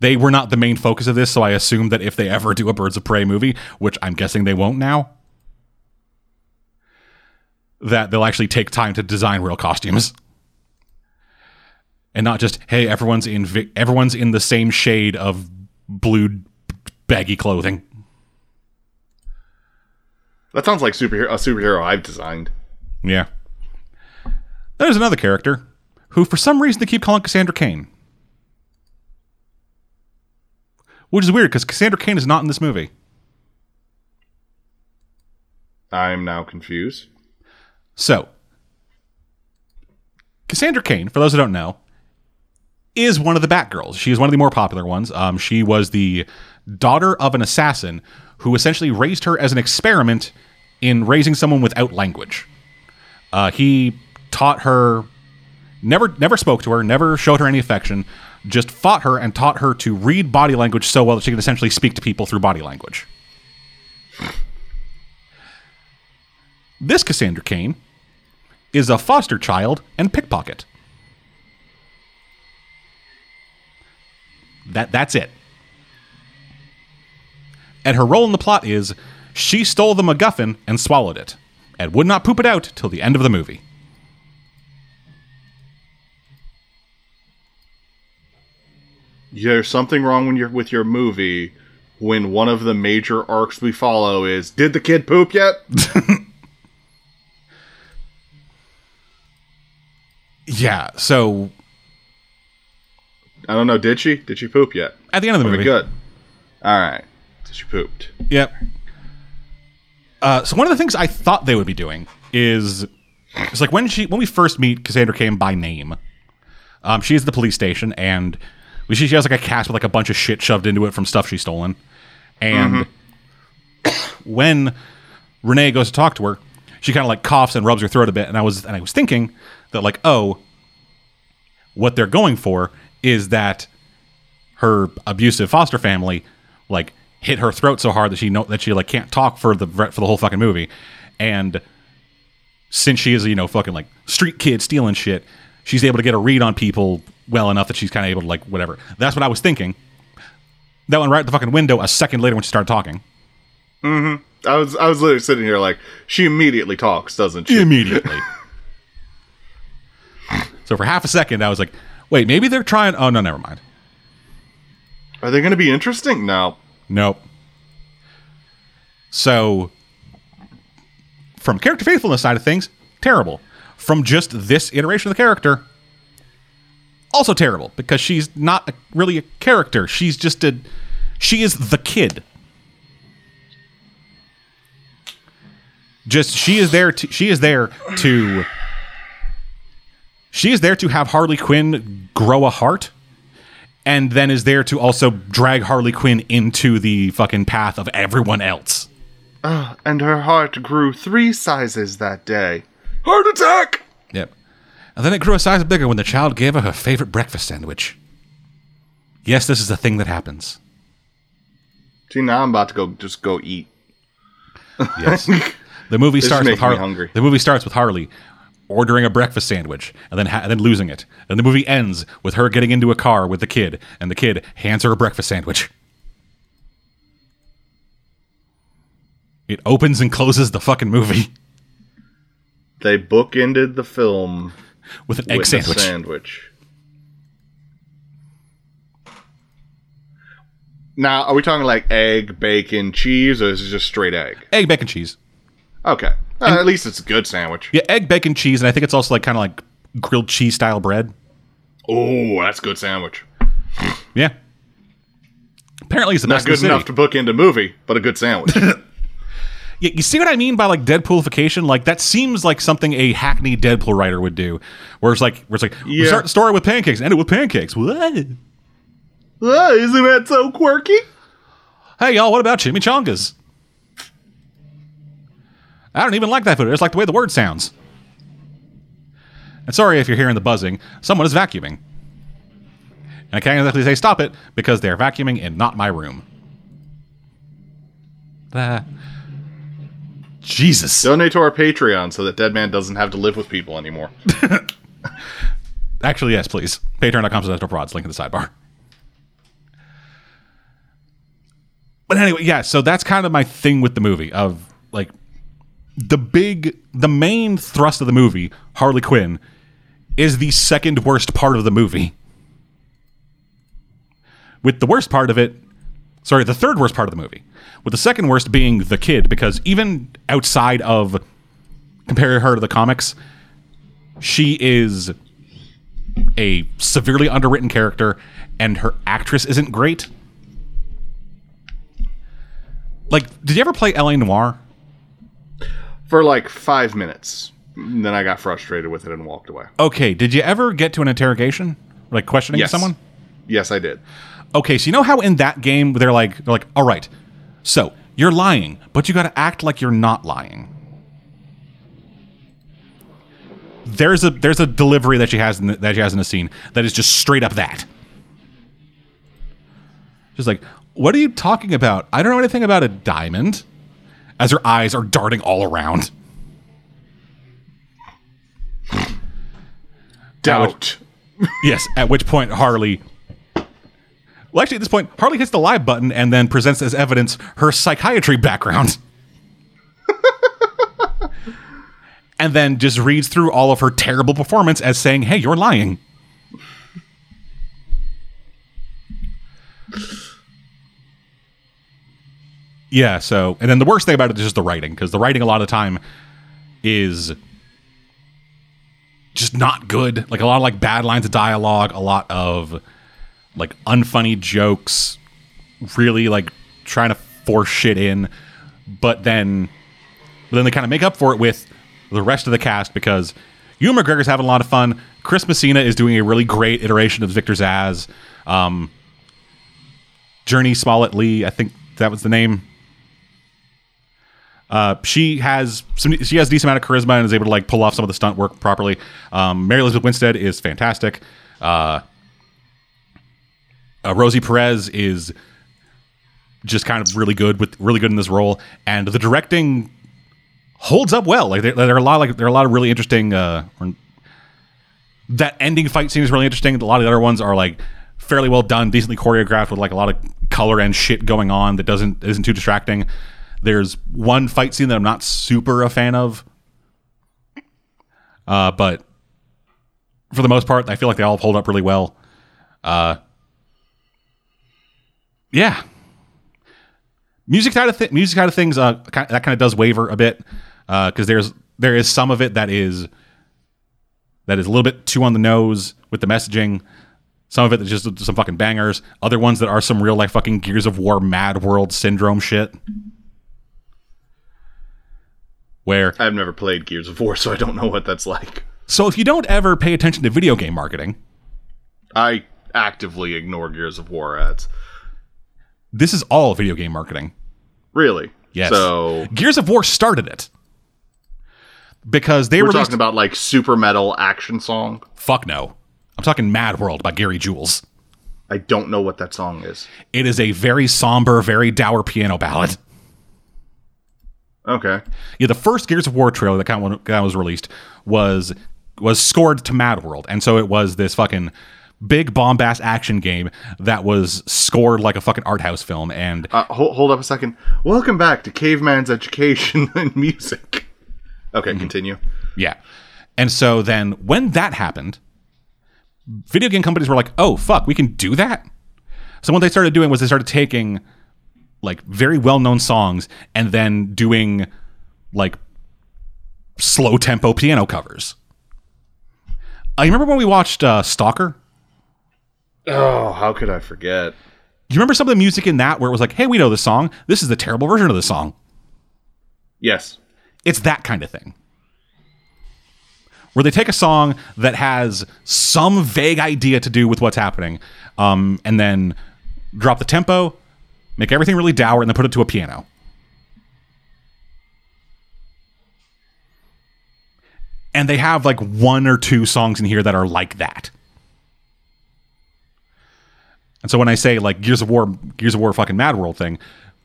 They were not the main focus of this, so I assume that if they ever do a Birds of Prey movie, which I'm guessing they won't now, that they'll actually take time to design real costumes. And not just, hey, everyone's in the same shade of blue baggy clothing. That sounds like a superhero I've designed. Yeah. There's another character who, for some reason, they keep calling Cassandra Cain. Which is weird, because Cassandra Cain is not in this movie. I'm now confused. So, Cassandra Cain, for those who don't know, is one of the Batgirls. She is one of the more popular ones. She was the daughter of an assassin who essentially raised her as an experiment in raising someone without language. He taught her, never spoke to her, never showed her any affection, just fought her and taught her to read body language so well that she could essentially speak to people through body language. This Cassandra Cain is a foster child and pickpocket. That's it. And her role in the plot is she stole the MacGuffin and swallowed it and would not poop it out till the end of the movie. There's something wrong with your movie when one of the major arcs we follow is, did the kid poop yet? Yeah, so... I don't know, did she? Did she poop yet? At the end of the movie. Good. Alright. So she pooped. Yep. So one of the things I thought they would be doing is... It's like when we first meet Cassandra Cain by name, she's at the police station, and... She has like a cast with like a bunch of shit shoved into it from stuff she's stolen. And when Renee goes to talk to her, she kind of like coughs and rubs her throat a bit. And I was thinking that like, oh, what they're going for is that her abusive foster family like hit her throat so hard that she like can't talk for the whole fucking movie. And since she is, you know, fucking like street kid stealing shit, she's able to get a read on people well enough that she's kind of able to, like, whatever. That's what I was thinking. That went right at the fucking window a second later when she started talking. Mm-hmm. I was literally sitting here like, she immediately talks, doesn't she? Immediately. So for half a second, I was like, wait, maybe they're trying... Oh, no, never mind. Are they going to be interesting? No. Nope. So, from character faithfulness side of things, terrible. From just this iteration of the character... Also terrible, because she's not really a character. She's just she is the kid. She is there to have Harley Quinn grow a heart, and then is there to also drag Harley Quinn into the fucking path of everyone else. And her heart grew 3 sizes that day. Heart attack! Yep. And then it grew a size bigger when the child gave her favorite breakfast sandwich. Yes, this is a thing that happens. See, now I'm about to go eat. Yes. The movie starts with Harley. The movie starts with Harley ordering a breakfast sandwich and then losing it. And the movie ends with her getting into a car with the kid, and the kid hands her a breakfast sandwich. It opens and closes the fucking movie. They bookended the film with an egg sandwich. Now, are we talking like egg, bacon, cheese, or is it just straight egg? Egg, bacon, cheese. Okay. At least it's a good sandwich. Yeah, egg, bacon, cheese, and I think it's also like kind of like grilled cheese style bread. Oh, that's a good sandwich. Yeah. Apparently it's the best in the city. Not good enough to book into a movie, but a good sandwich. Yeah, you see what I mean by like Deadpoolification? Like that seems like something a Hackney Deadpool writer would do, where it's like yeah. We start the story with pancakes, end it with pancakes. What? What? Isn't that so quirky? Hey y'all, what about chimichangas? I don't even like that food. I just like the way the word sounds. And sorry if you're hearing the buzzing. Someone is vacuuming, and I can't exactly say stop it because they're vacuuming in not my room. Jesus. Donate to our Patreon so that Deadman doesn't have to live with people anymore. Actually, yes, please. Patreon.com/noprods. Link in the sidebar. But anyway, yeah, so that's kind of my thing with the movie of, like, the main thrust of the movie, Harley Quinn, is the second worst part of the movie. With the worst part of it, sorry, the third worst part of the movie. With the second worst being the kid, because even outside of comparing her to the comics, she is a severely underwritten character, and her actress isn't great. Like, did you ever play L.A. Noire? For like 5 minutes. And then I got frustrated with it and walked away. Okay, did you ever get to an interrogation? Like, questioning someone? Yes, I did. Okay, so you know how in that game they're like, all right, so you're lying, but you got to act like you're not lying. There's a delivery that she has in the scene that is just straight up that. She's like, what are you talking about? I don't know anything about a diamond. As her eyes are darting all around. Doubt. At which point Harley... Well, actually, at this point, Harley hits the live button and then presents as evidence her psychiatry background. And then just reads through all of her terrible performance as saying, hey, you're lying. Yeah, so... And then the worst thing about it is just the writing, because the writing a lot of the time is just not good. Like, a lot of, like, bad lines of dialogue, a lot of, like, unfunny jokes, really, like, trying to force shit in. But then they kind of make up for it with the rest of the cast, because Ewan McGregor's having a lot of fun. Chris Messina is doing a really great iteration of Victor Zsasz. Journey Smollett-Lee, I think that was the name. She has a decent amount of charisma and is able to, like, pull off some of the stunt work properly. Mary Elizabeth Winstead is fantastic. Rosie Perez is just kind of really good in this role, and the directing holds up well. Like, there are a lot of really interesting. That ending fight scene is really interesting. A lot of the other ones are, like, fairly well done, decently choreographed, with, like, a lot of color and shit going on that isn't too distracting. There's one fight scene that I'm not super a fan of, but for the most part, I feel like they all hold up really well. Yeah, music side of things, that kind of does waver a bit. Because there is some of it that is a little bit too on the nose with the messaging. Some of it is just some fucking bangers. Other ones that are some real life fucking Gears of War Mad World Syndrome shit. Where I've never played Gears of War, so I don't know what that's like. So if you don't ever pay attention to video game marketing, I actively ignore Gears of War ads. This is all video game marketing. Really? Yes. So Gears of War started it. Because they were talking about, like, super metal action song? Fuck no. I'm talking Mad World by Gary Jules. I don't know what that song is. It is a very somber, very dour piano ballad. Okay. Yeah, the first Gears of War trailer that was released was scored to Mad World. And so it was this fucking big bombast action game that was scored like a fucking art house film. And hold up a second. Welcome back to Caveman's Education and Music. Okay, Continue. Yeah. And so then when that happened, video game companies were like, oh, fuck, we can do that? So what they started doing was they started taking, like, very well-known songs and then doing, like, slow-tempo piano covers. I remember when we watched Stalker? Oh, how could I forget? Do you remember some of the music in that where it was like, hey, we know this song. This is the terrible version of the song. Yes. It's that kind of thing. Where they take a song that has some vague idea to do with what's happening, and then drop the tempo, make everything really dour, and then put it to a piano. And they have, like, one or two songs in here that are like that. And so when I say, like, Gears of War fucking Mad World thing,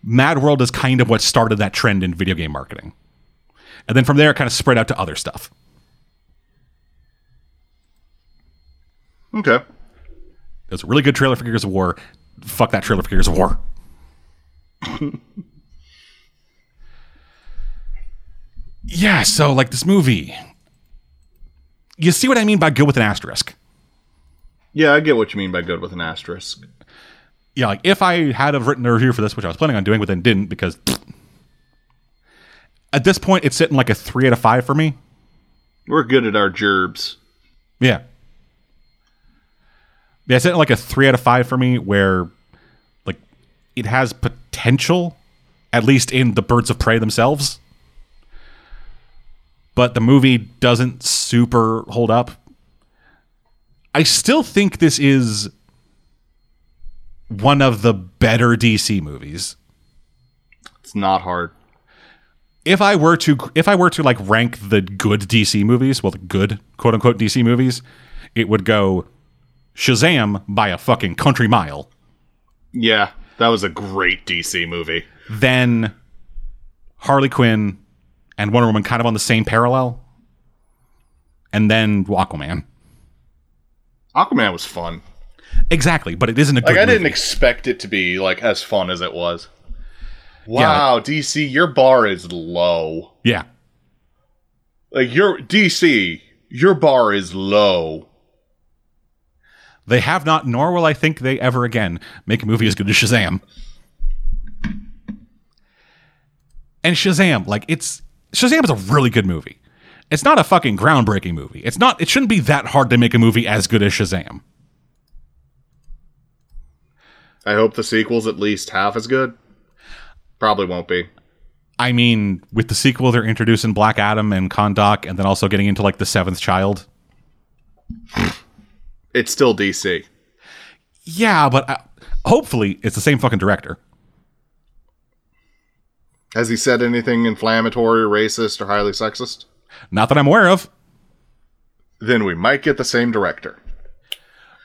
Mad World is kind of what started that trend in video game marketing. And then from there, it kind of spread out to other stuff. Okay. It was a really good trailer for Gears of War. Fuck that trailer for Gears of War. Yeah, so like this movie, you see what I mean by good with an asterisk? Yeah, I get what you mean by good with an asterisk. Yeah, like if I had have written a review for this, which I was planning on doing, but then didn't because at this point it's sitting like a 3 out of 5 for me. We're good at our gerbs. Yeah. Yeah, it's at like a 3 out of 5 for me where like it has potential, at least in the Birds of Prey themselves. But the movie doesn't super hold up. I still think this is one of the better DC movies. It's not hard. If I were to like rank the good DC movies, well, the good quote unquote DC movies, it would go Shazam by a fucking country mile. Yeah, that was a great DC movie. Then Harley Quinn and Wonder Woman kind of on the same parallel. And then Aquaman. Aquaman was fun. Exactly, but it isn't a good movie. Like, I didn't expect it to be like as fun as it was. Wow, yeah. DC, your bar is low. Yeah. Like, your bar is low. They have not, nor will I think they ever again make a movie as good as Shazam. And Shazam, like, Shazam is a really good movie. It's not a fucking groundbreaking movie. It shouldn't be that hard to make a movie as good as Shazam. I hope the sequel's at least half as good. Probably won't be. I mean, with the sequel, they're introducing Black Adam and Kondak, and then also getting into, like, the seventh child. It's still DC. Yeah, but hopefully it's the same fucking director. Has he said anything inflammatory, racist, or highly sexist? Not that I'm aware of. Then we might get the same director.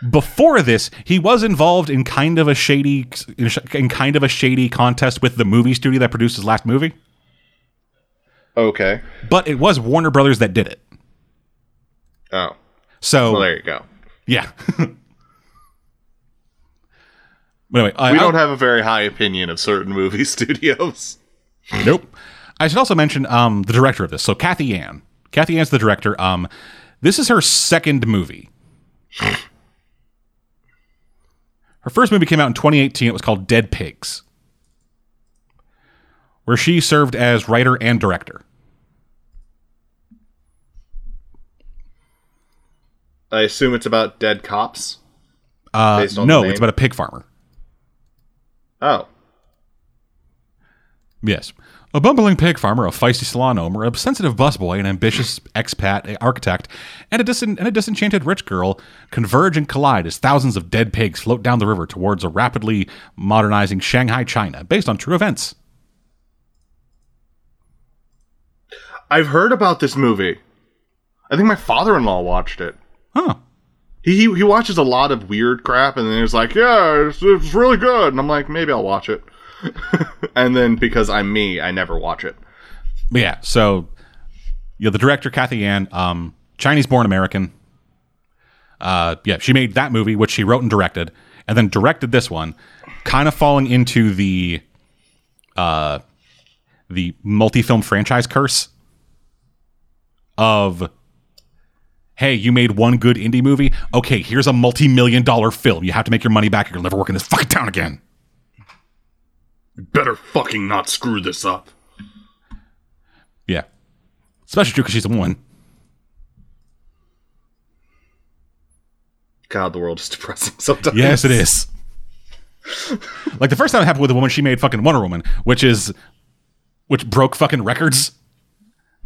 Before this, he was involved in kind of a shady contest with the movie studio that produced his last movie. Okay. But it was Warner Brothers that did it. Oh. So well, there you go. Yeah. Anyway, we don't have a very high opinion of certain movie studios. Nope. I should also mention the director of this. So Cathy Yan. Cathy Yan's the director. This is her second movie. Her first movie came out in 2018. It was called Dead Pigs, where she served as writer and director. I assume it's about dead cops? No, it's about a pig farmer. Oh. Yes. A bumbling pig farmer, a feisty salon owner, a sensitive busboy, an ambitious expat architect, and a disenchanted rich girl converge and collide as thousands of dead pigs float down the river towards a rapidly modernizing Shanghai, China, based on true events. I've heard about this movie. I think my father-in-law watched it. Huh. He watches a lot of weird crap, and then he's like, yeah, it's really good. And I'm like, maybe I'll watch it. And then because I'm me, I never watch it. But yeah, so the director Cathy Yan, Chinese-born American. She made that movie, which she wrote and directed, and then directed this one, kind of falling into the multi-film franchise curse of, hey, you made one good indie movie. Okay, here's a multi-million-dollar film. You have to make your money back, or you'll never work in this fucking town again. Better fucking not screw this up. Yeah. Especially true because she's a woman. God, the world is depressing sometimes. Yes, it is. Like the first time it happened with a woman, she made fucking Wonder Woman, which broke fucking records.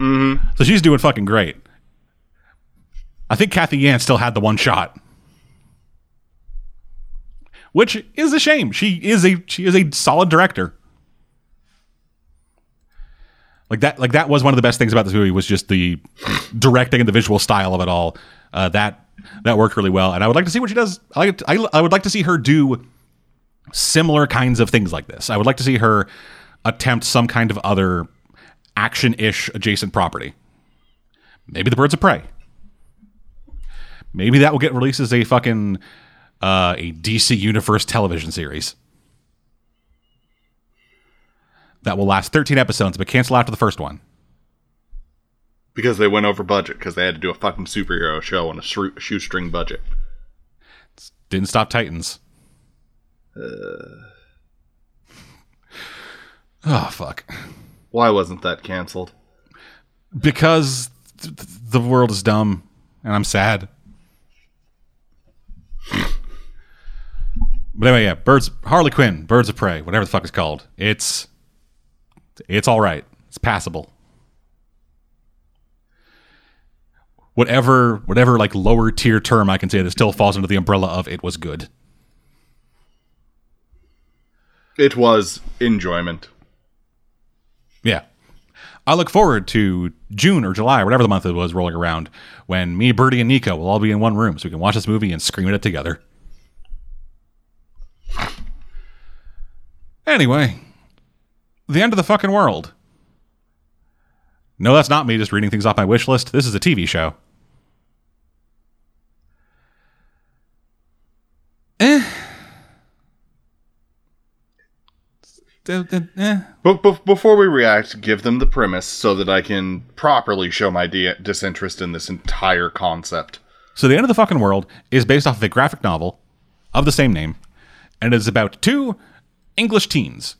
Mm-hmm. So she's doing fucking great. I think Cathy Yan still had the one shot. Which is a shame. She is a solid director. Like that was one of the best things about this movie was just the directing and the visual style of it all. That worked really well, and I would like to see what she does. I would like to see her do similar kinds of things like this. I would like to see her attempt some kind of other action-ish adjacent property. Maybe The Birds of Prey. Maybe that will get released as a fucking a DC Universe television series that will last 13 episodes, but cancel after the first one. Because they went over budget, because they had to do a fucking superhero show on a shoestring budget. Didn't stop Titans. Oh, fuck. Why wasn't that canceled? Because the world is dumb, and I'm sad. But anyway, yeah, Harley Quinn, Birds of Prey, whatever the fuck it's called. It's all right. It's passable. Whatever like lower tier term I can say that still falls under the umbrella of it was good. It was enjoyment. Yeah. I look forward to June or July, whatever the month it was rolling around, when me, Birdie, and Nico will all be in one room so we can watch this movie and scream at it together. Anyway, the end of the fucking world. No, that's not me just reading things off my wish list. This is a TV show. But before we react, give them the premise so that I can properly show my disinterest in this entire concept. So The End of the Fucking World is based off of a graphic novel of the same name, and it is about two English teens.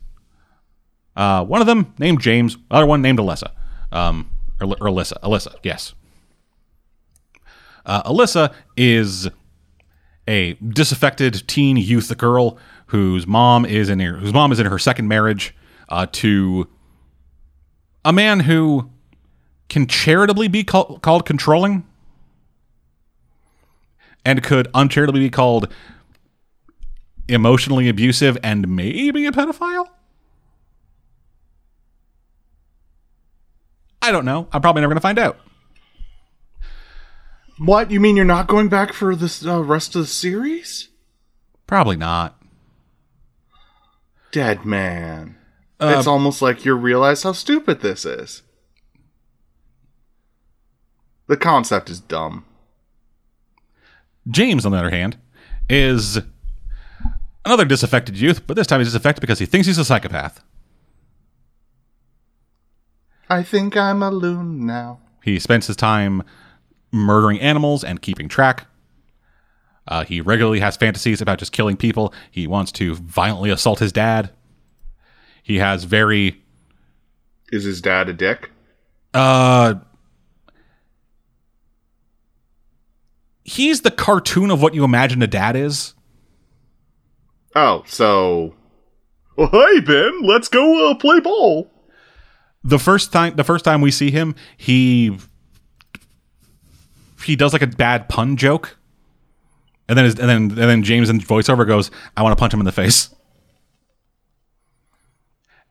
One of them named James, the other one named Alyssa. Alyssa, yes. Alyssa is a disaffected teen youth girl whose mom is in her second marriage to a man who can charitably be called controlling and could uncharitably be called emotionally abusive and maybe a pedophile. I don't know. I'm probably never going to find out. What? You mean you're not going back for this rest of the series? Probably not. Dead man. It's almost like you realize how stupid this is. The concept is dumb. James, on the other hand, is another disaffected youth, but this time he's disaffected because he thinks he's a psychopath. I think I'm a loon now. He spends his time murdering animals and keeping track. He regularly has fantasies about just killing people. He wants to violently assault his dad. He has very... Is his dad a dick? He's the cartoon of what you imagine a dad is. Oh, so... Well, hey, Ben, let's go play ball. The first time we see him, he does like a bad pun joke, and then James in voiceover goes, "I want to punch him in the face,"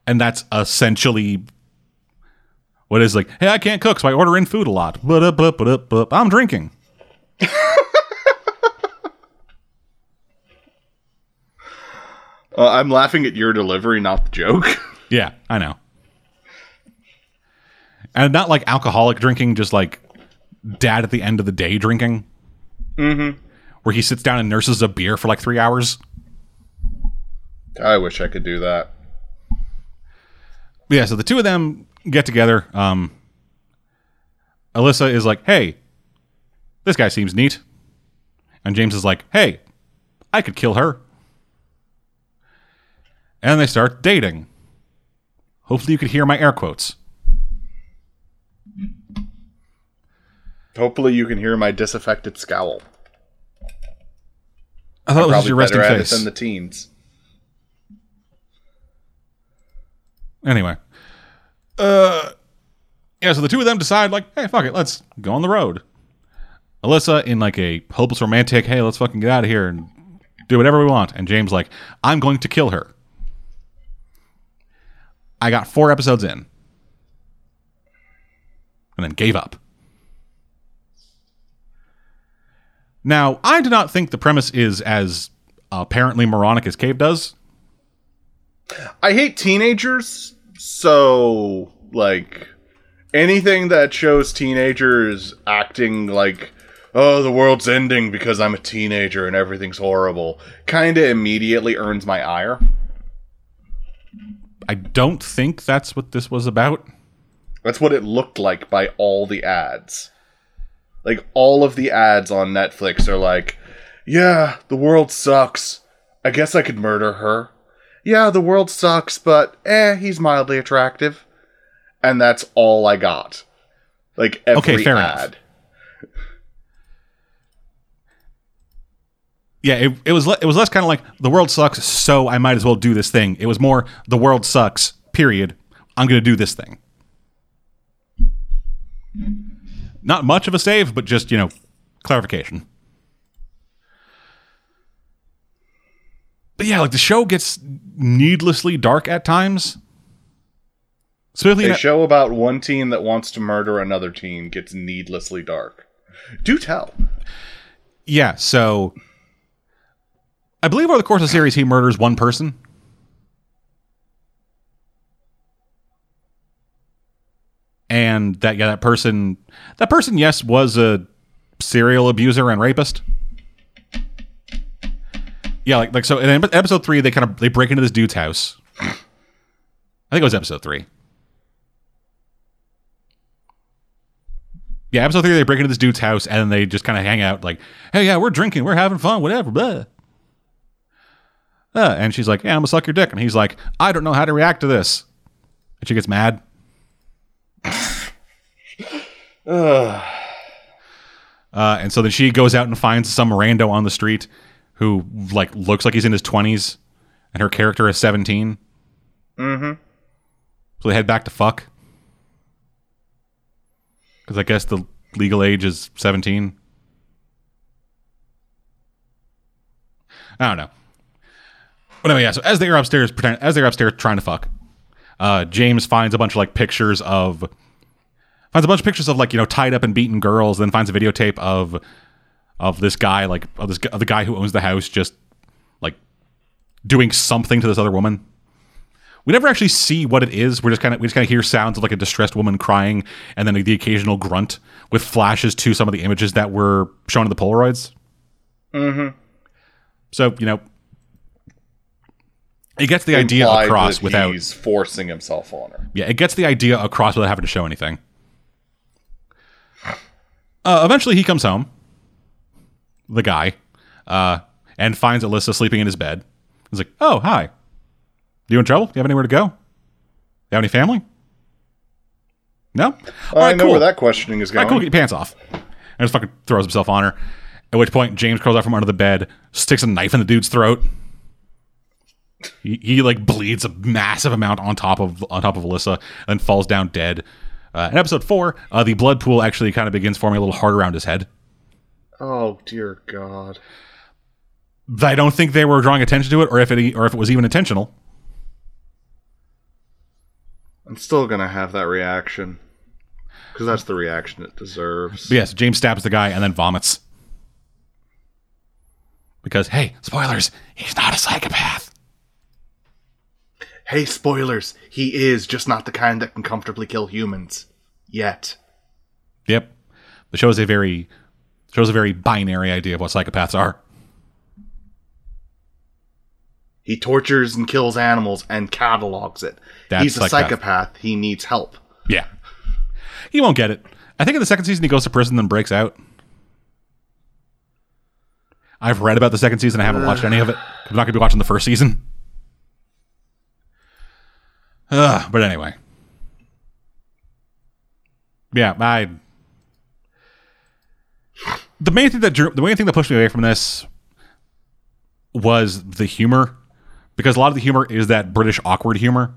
and that's essentially what is like. Hey, I can't cook, so I order in food a lot. But I'm drinking. I'm laughing at your delivery, not the joke. Yeah, I know. And not like alcoholic drinking, just like dad at the end of the day drinking. Mm-hmm. Where he sits down and nurses a beer for like 3 hours. I wish I could do that. Yeah, so the two of them get together. Alyssa is like, hey, this guy seems neat. And James is like, hey, I could kill her. And they start dating. Hopefully you could hear my air quotes. Hopefully you can hear my disaffected scowl. I thought it was just your resting face. Than the teens. Anyway, yeah. So the two of them decide, like, hey, fuck it, let's go on the road. Alyssa in like a hopeless romantic, hey, let's fucking get out of here and do whatever we want. And James like, I'm going to kill her. I got 4 episodes in, and then gave up. Now, I do not think the premise is as apparently moronic as Cave does. I hate teenagers, so, like, anything that shows teenagers acting like oh, the world's ending because I'm a teenager and everything's horrible, kind of immediately earns my ire. I don't think that's what this was about. That's what it looked like by all the ads. Like, all of the ads on Netflix are like, yeah, the world sucks. I guess I could murder her. Yeah, the world sucks, but he's mildly attractive. And that's all I got. Like, every okay, fair ad. Enough. Yeah, it was less kind of like, the world sucks, so I might as well do this thing. It was more, the world sucks, period. I'm going to do this thing. Not much of a save, but just, you know, clarification. But yeah, like, the show gets needlessly dark at times. Especially a show about one teen that wants to murder another teen gets needlessly dark. Do tell. Yeah, so I believe over the course of the series, he murders one person. And that person, yes, was a serial abuser and rapist. Yeah, like so in episode 3, they break into this dude's house. I think it was episode 3. Yeah, episode 3, they break into this dude's house and they just kind of hang out like, hey, yeah, we're drinking, we're having fun, whatever, blah. And she's like, yeah, I'm gonna suck your dick. And he's like, I don't know how to react to this. And she gets mad. And so then she goes out and finds some rando on the street who like looks like he's in his 20s and her character is 17. Mm-hmm. So they head back to fuck. Because I guess the legal age is 17. I don't know. But anyway, yeah, so as they're upstairs trying to fuck, James finds a bunch of like pictures of like, you know, tied up and beaten girls, then finds a videotape of the guy who owns the house just like doing something to this other woman. We never actually see what it is. We just kind of hear sounds of like a distressed woman crying, and then the occasional grunt with flashes to some of the images that were shown in the Polaroids. Mm-hmm. So, you know, it gets the idea across without he's forcing himself on her. Yeah, it gets the idea across without having to show anything. Eventually, he comes home. The guy, and finds Alyssa sleeping in his bed. He's like, "Oh, hi. You in trouble? Do you have anywhere to go? Do you have any family? No? All right, I know where that questioning is going. All right, cool, get your pants off." And just fucking throws himself on her. At which point, James crawls out from under the bed, sticks a knife in the dude's throat. He like bleeds a massive amount on top of Alyssa, and falls down dead. In episode 4, the blood pool actually kind of begins forming a little heart around his head. Oh dear God! I don't think they were drawing attention to it, or if it was even intentional. I'm still gonna have that reaction because that's the reaction it deserves. But yes, James stabs the guy and then vomits because, hey, spoilers, he's not a psychopath. Hey, spoilers, he is just not the kind that can comfortably kill humans. Yet. Yep. The show is a very binary idea of what psychopaths are. He tortures and kills animals and catalogs it. He's a psychopath. He needs help. Yeah. He won't get it. I think in the second season he goes to prison and breaks out. I've read about the second season. I haven't watched any of it. I'm not going to be watching the first season. But anyway. Yeah, the main thing that pushed me away from this was the humor, because a lot of the humor is that British awkward humor.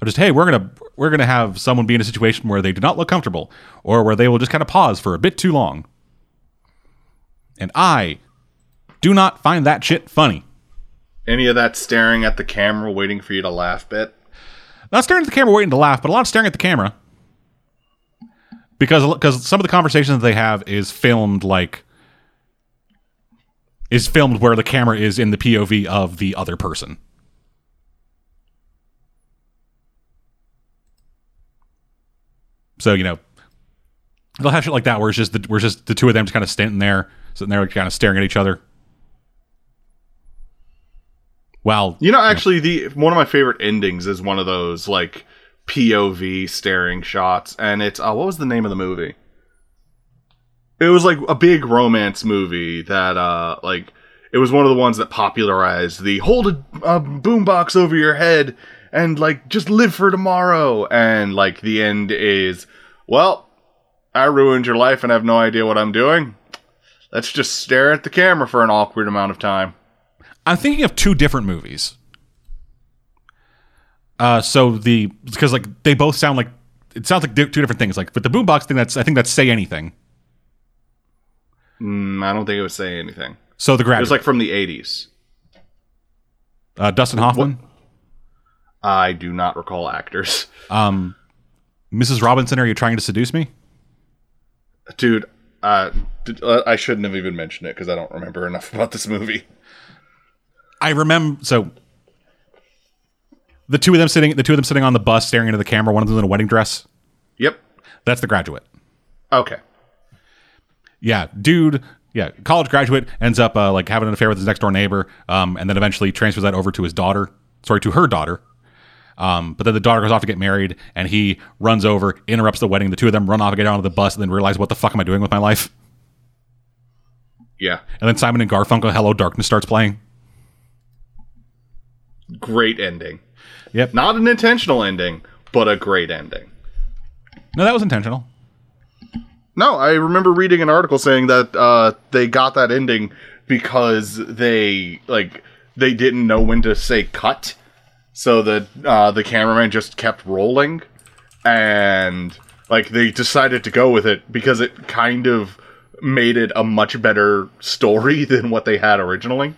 I'm just, hey, we're going to have someone be in a situation where they do not look comfortable, or where they will just kind of pause for a bit too long. And I do not find that shit funny. Any of that staring at the camera waiting for you to laugh bit? Not staring at the camera waiting to laugh, but a lot of staring at the camera. Because some of the conversations that they have is filmed where the camera is in the POV of the other person. So, you know, They'll have shit like that where it's just the two of them just kind of sitting there kind of staring at each other. Wow. You know, actually, one of my favorite endings is one of those, like, POV staring shots, and it's, what was the name of the movie? It was, like, a big romance movie that, like, it was one of the ones that popularized the hold a boombox over your head and, like, just live for tomorrow, and, like, the end is, well, I ruined your life and have no idea what I'm doing. Let's just stare at the camera for an awkward amount of time. I'm thinking of two different movies. Because like they both sound like it sounds like two different things. Like, but the boombox thing, I think that's Say Anything. I don't think it was Say Anything. So The Graduate. It was like from the 80s. Dustin Hoffman. What? I do not recall actors. Mrs. Robinson, Are You Trying to Seduce Me? Dude, I shouldn't have even mentioned it because I don't remember enough about this movie. I remember, so the two of them sitting on the bus staring into the camera, one of them in a wedding dress. Yep. That's The Graduate. Okay. Yeah, dude, college graduate ends up like having an affair with his next door neighbor, and then eventually transfers that over to her daughter. But then the daughter goes off to get married, and he runs over, interrupts the wedding, the two of them run off and get onto the bus, and then realize, what the fuck am I doing with my life? Yeah. And then Simon and Garfunkel, Hello Darkness starts playing. Great ending. Yep. Not an intentional ending, but a great ending. No, that was intentional. No, I remember reading an article saying that they got that ending because they didn't know when to say cut, so that the cameraman just kept rolling, and like they decided to go with it because it kind of made it a much better story than what they had originally.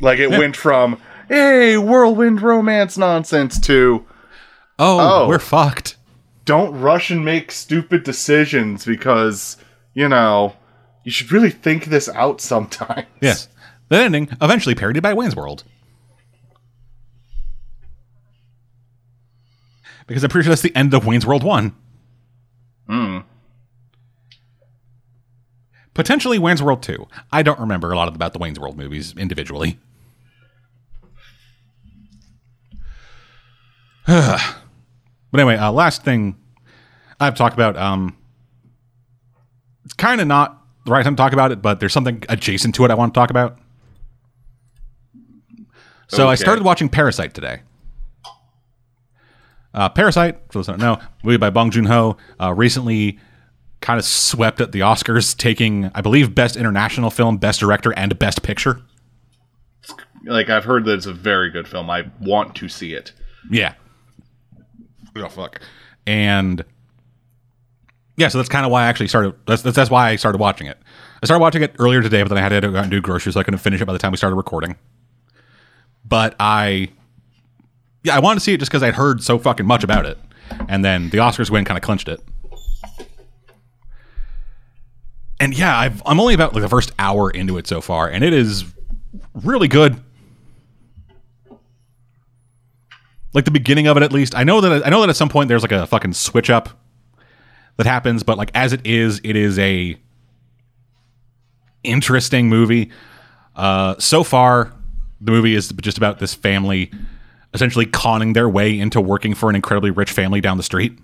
Like, it went from, hey, whirlwind romance nonsense to, oh, we're fucked. Don't rush and make stupid decisions because, you know, you should really think this out sometimes. Yes. That ending, eventually parodied by Wayne's World. Because I'm pretty sure that's the end of Wayne's World 1. Potentially Wayne's World 2. I don't remember a lot about the Wayne's World movies individually. But anyway, last thing I've talked about, it's kind of not the right time to talk about it, but there's something adjacent to it I want to talk about. So okay. I started watching Parasite today. Parasite, for those who don't know, movie by Bong Joon-ho, recently kind of swept at the Oscars, taking, I believe, Best International Film, Best Director, and Best Picture. Like, I've heard that it's a very good film. I want to see it. Yeah. Oh, fuck. And yeah, so that's kind of why I actually started. That's why I started watching it. I started watching it earlier today, but then I had to go out and do groceries, so I couldn't finish it by the time we started recording. But I wanted to see it just because I'd heard so fucking much about it, and then the Oscars win kind of clinched it. And yeah, I'm only about like the first hour into it so far, and it is really good. Like the beginning of it, at least. I know that at some point there's like a fucking switch up that happens, but like as it is a interesting movie. So far, the movie is just about this family essentially conning their way into working for an incredibly rich family down the street.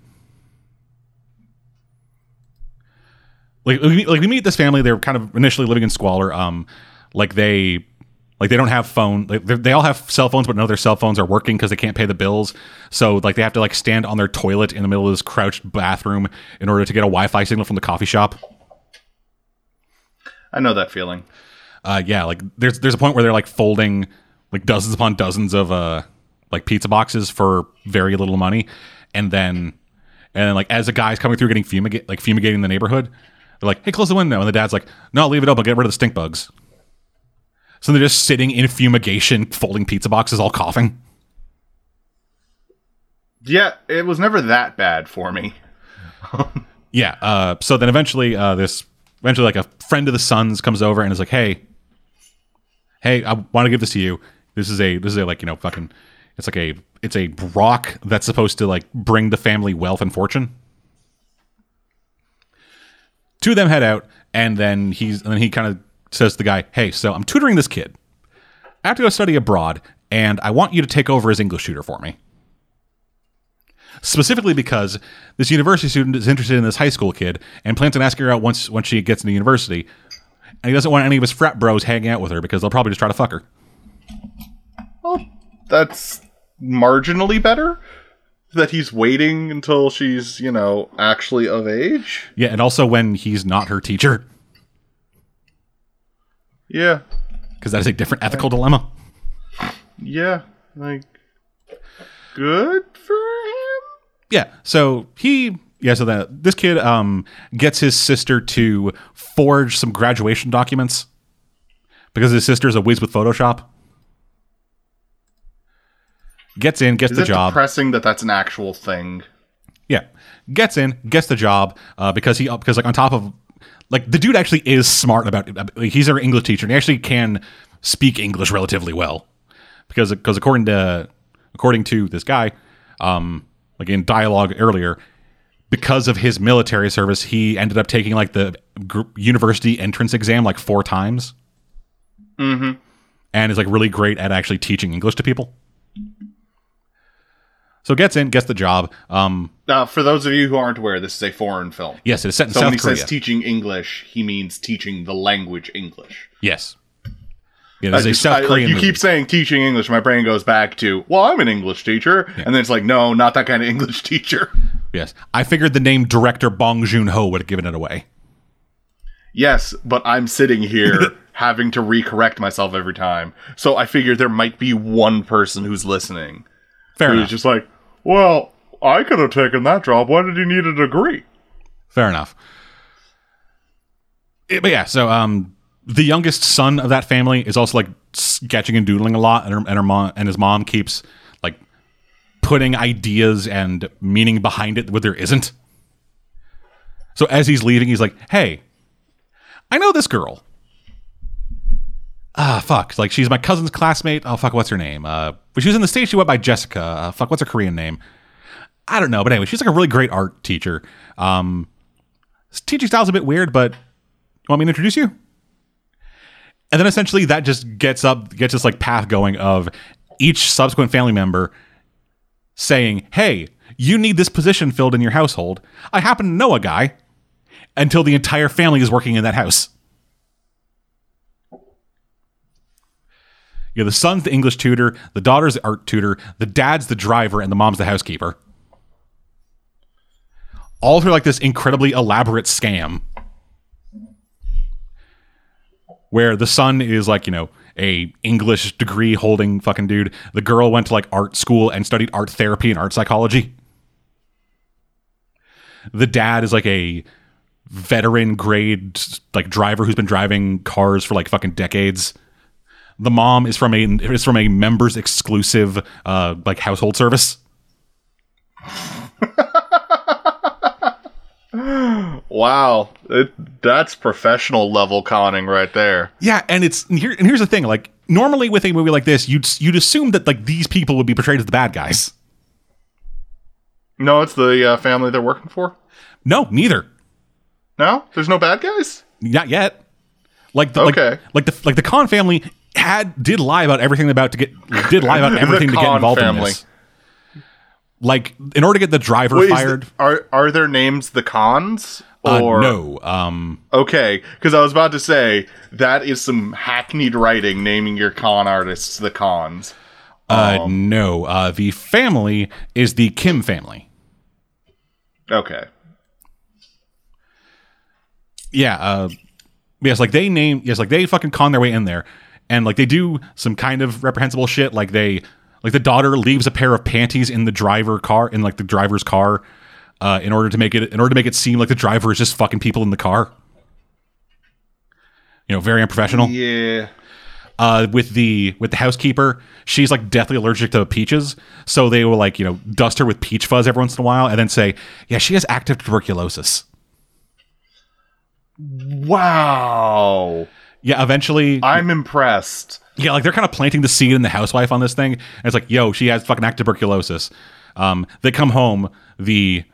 Like we meet this family. They're kind of initially living in squalor. They don't have phone. Like, they all have cell phones, but none of their cell phones are working because they can't pay the bills. So like they have to like stand on their toilet in the middle of this crouched bathroom in order to get a Wi-Fi signal from the coffee shop. I know that feeling. Yeah, like there's a point where they're like folding like dozens upon dozens of like pizza boxes for very little money, and then like as a guy's coming through getting fumigating the neighborhood. They're like, hey, close the window. And the dad's like, no, leave it open. Get rid of the stink bugs. So they're just sitting in fumigation, folding pizza boxes, all coughing. Yeah, it was never that bad for me. Yeah. So then eventually like a friend of the son's comes over and is like, hey, I want to give this to you. This is a like, you know, fucking It's like a rock that's supposed to like bring the family wealth and fortune. Two of them head out, and then he kind of says to the guy, "Hey, so I'm tutoring this kid. I have to go study abroad, and I want you to take over as English tutor for me. Specifically because this university student is interested in this high school kid and plans on asking her out once she gets into university, and he doesn't want any of his frat bros hanging out with her because they'll probably just try to fuck her." Well, that's marginally better that he's waiting until she's, you know, actually of age. Yeah, and also when he's not her teacher. Yeah. Because that is a different ethical dilemma. Yeah, like, good for him? Yeah, so this kid gets his sister to forge some graduation documents because his sister's a whiz with Photoshop. Gets in, gets the job. It's depressing that that's an actual thing. Yeah, gets in, gets the job because like on top of like the dude actually is smart about it. Like, he's our English teacher and he actually can speak English relatively well because according to this guy, like in dialogue earlier, because of his military service, he ended up taking like the university entrance exam like 4 times. Mm-hmm. And is like really great at actually teaching English to people. So gets in, gets the job. For those of you who aren't aware, this is a foreign film. Yes, it is set in South Korea. So when he says teaching English, he means teaching the language English. Yes. Yeah, this is a South Korean movie. You keep saying teaching English, my brain goes back to, well, I'm an English teacher. Yeah. And then it's like, no, not that kind of English teacher. Yes. I figured the name director Bong Joon-ho would have given it away. Yes, but I'm sitting here having to recorrect myself every time. So I figured there might be one person who's listening. Fair enough. Who's just like, well, I could have taken that job. Why did you need a degree? Fair enough. But yeah, so the youngest son of that family is also like sketching and doodling a lot, and his mom keeps like putting ideas and meaning behind it where there isn't. So as he's leaving, he's like, "Hey, I know this girl. Ah, fuck. Like, she's my cousin's classmate. Oh, fuck, what's her name? When she was in the States, she went by Jessica. Fuck, what's her Korean name? I don't know. But anyway, she's like a really great art teacher. Teaching style's a bit weird, but you want me to introduce you?" And then essentially that just gets this like path going of each subsequent family member saying, "Hey, you need this position filled in your household. I happen to know a guy," until the entire family is working in that house. Yeah, the son's the English tutor, the daughter's the art tutor, the dad's the driver, and the mom's the housekeeper. All through like this incredibly elaborate scam where the son is like, you know, a English degree holding fucking dude. The girl went to like art school and studied art therapy and art psychology. The dad is like a veteran grade like driver who's been driving cars for like fucking decades. The mom is from a members exclusive like household service. Wow, that's professional level conning right there. Yeah, and here's the thing. Like normally with a movie like this, you'd assume that like these people would be portrayed as the bad guys. No, it's the family they're working for. No, neither. No, there's no bad guys. Not yet. Like the Khan family did lie about everything to get involved family. In this. Like in order to get the driver fired. Are their names the Khans? Or no. Okay, because I was about to say that is some hackneyed writing naming your con artists the Khans. No. The family is the Kim family. Okay. Yeah. They fucking con their way in there, and like they do some kind of reprehensible shit. Like the daughter leaves a pair of panties in the driver's car, in order to make it seem like the driver is just fucking people in the car. You know, very unprofessional. Yeah. With the housekeeper, she's like deathly allergic to peaches, so they will like, you know, dust her with peach fuzz every once in a while, and then say, "Yeah, she has active tuberculosis." Wow. Yeah, eventually I'm impressed. Yeah, like they're kind of planting the seed in the housewife on this thing. And it's like, yo, she has fucking active tuberculosis. They come home. The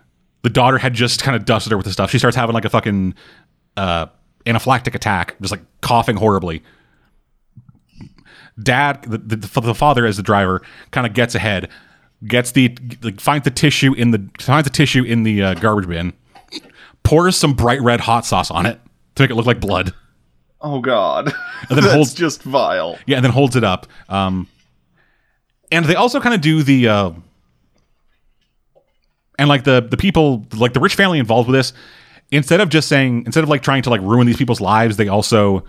daughter had just kind of dusted her with the stuff. She starts having like a fucking anaphylactic attack, just like coughing horribly. Dad, the father as the driver, kind of gets ahead, gets the finds the tissue in the garbage bin, pours some bright red hot sauce on it to make it look like blood. Oh God, and then that's just vile. Yeah, and then holds it up. And they also kind of do the and like the people, like the rich family involved with this, instead of trying to like ruin these people's lives, they also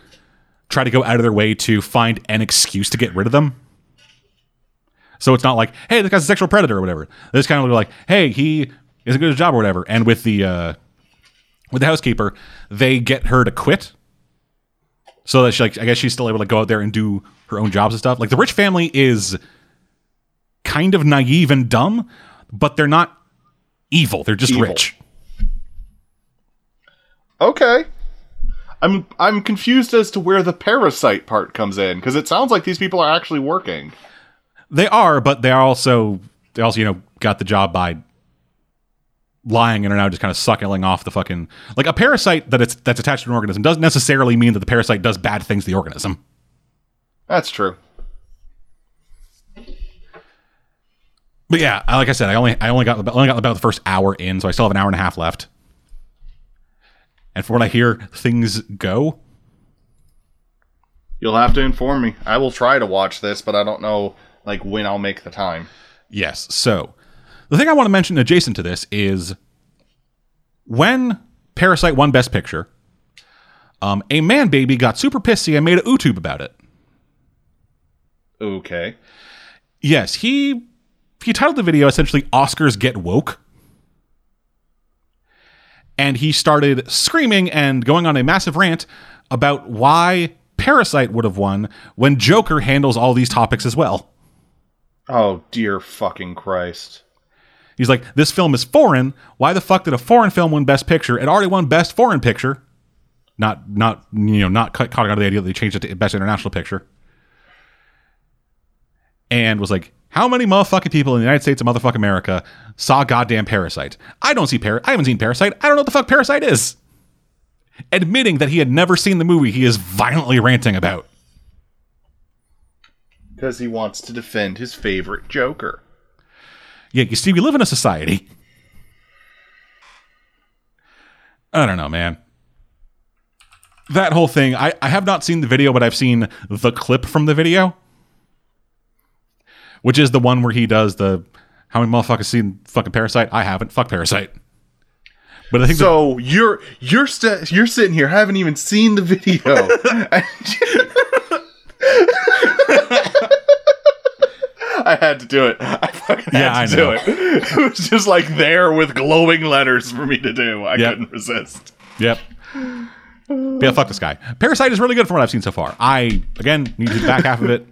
try to go out of their way to find an excuse to get rid of them. So it's not like, hey, this guy's a sexual predator or whatever. They're just kind of like, hey, he isn't good at his job or whatever. And with the housekeeper, they get her to quit. So that she, like, I guess she's still able to go out there and do her own jobs and stuff. Like the rich family is kind of naive and dumb, but they're not evil. They're just evil. Rich. Okay. I'm confused as to where the parasite part comes in, because it sounds like these people are actually working. They are, but they also got the job by lying and are now just kind of suckling off the fucking, like, a parasite that's attached to an organism doesn't necessarily mean that the parasite does bad things to the organism. That's true. But yeah, like I said, I only got about the first hour in, so I still have an hour and a half left. And from what I hear, things go. You'll have to inform me. I will try to watch this, but I don't know like when I'll make the time. Yes. So the thing I want to mention adjacent to this is when Parasite won Best Picture, a man baby got super pissy and made a YouTube about it. Okay. Yes, he titled the video essentially "Oscars Get Woke." And he started screaming and going on a massive rant about why Parasite would have won when Joker handles all these topics as well. Oh, dear fucking Christ. He's like, this film is foreign. Why the fuck did a foreign film win Best Picture? It already won Best Foreign Picture. Not caught on to the idea that they changed it to Best International Picture. And was like, how many motherfucking people in the United States of motherfucking America saw goddamn Parasite? I haven't seen Parasite. I don't know what the fuck Parasite is. Admitting that he had never seen the movie he is violently ranting about. Because he wants to defend his favorite Joker. Yeah, you see, we live in a society. I don't know, man. That whole thing, I have not seen the video, but I've seen the clip from the video. Which is the one where he does the, how many motherfuckers seen fucking Parasite? I haven't. Fuck Parasite. But I think so. You're sitting here, haven't even seen the video. I had to do it. I had to do it. It was just like there with glowing letters for me to do. I couldn't resist. Yep. Yeah, fuck this guy. Parasite is really good from what I've seen so far. I again need the back half of it.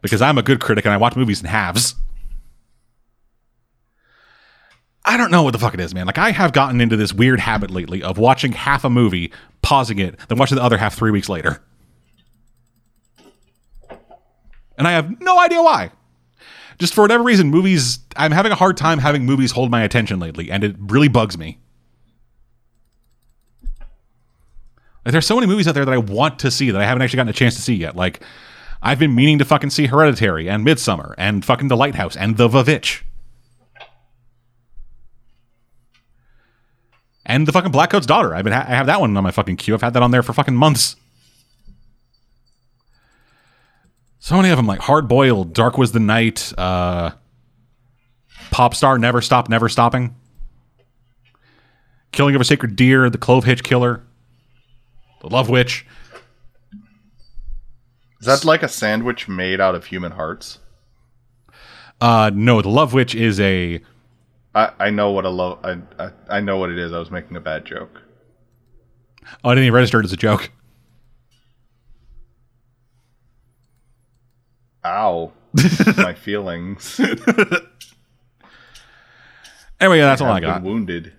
Because I'm a good critic and I watch movies in halves. I don't know what the fuck it is, man. Like, I have gotten into this weird habit lately of watching half a movie, pausing it, then watching the other half 3 weeks later. And I have no idea why. Just for whatever reason, I'm having a hard time having movies hold my attention lately, and it really bugs me. Like, there's so many movies out there that I want to see that I haven't actually gotten a chance to see yet. Like, I've been meaning to fucking see Hereditary and Midsommar and fucking The Lighthouse and The Vavitch. And the fucking Black Coat's Daughter. I have that one on my fucking queue. I've had that on there for fucking months. So many of them, like Hard Boiled, Dark Was the Night, Pop Star, Never Stop, Never Stopping, Killing of a Sacred Deer, The Clove Hitch Killer, The Love Witch. Is that like a sandwich made out of human hearts? No, the Love Witch is a... I know what a love... I know what it is. I was making a bad joke. Oh, I didn't even register it as a joke. Ow. My feelings. Anyway, that's all I got. Wounded.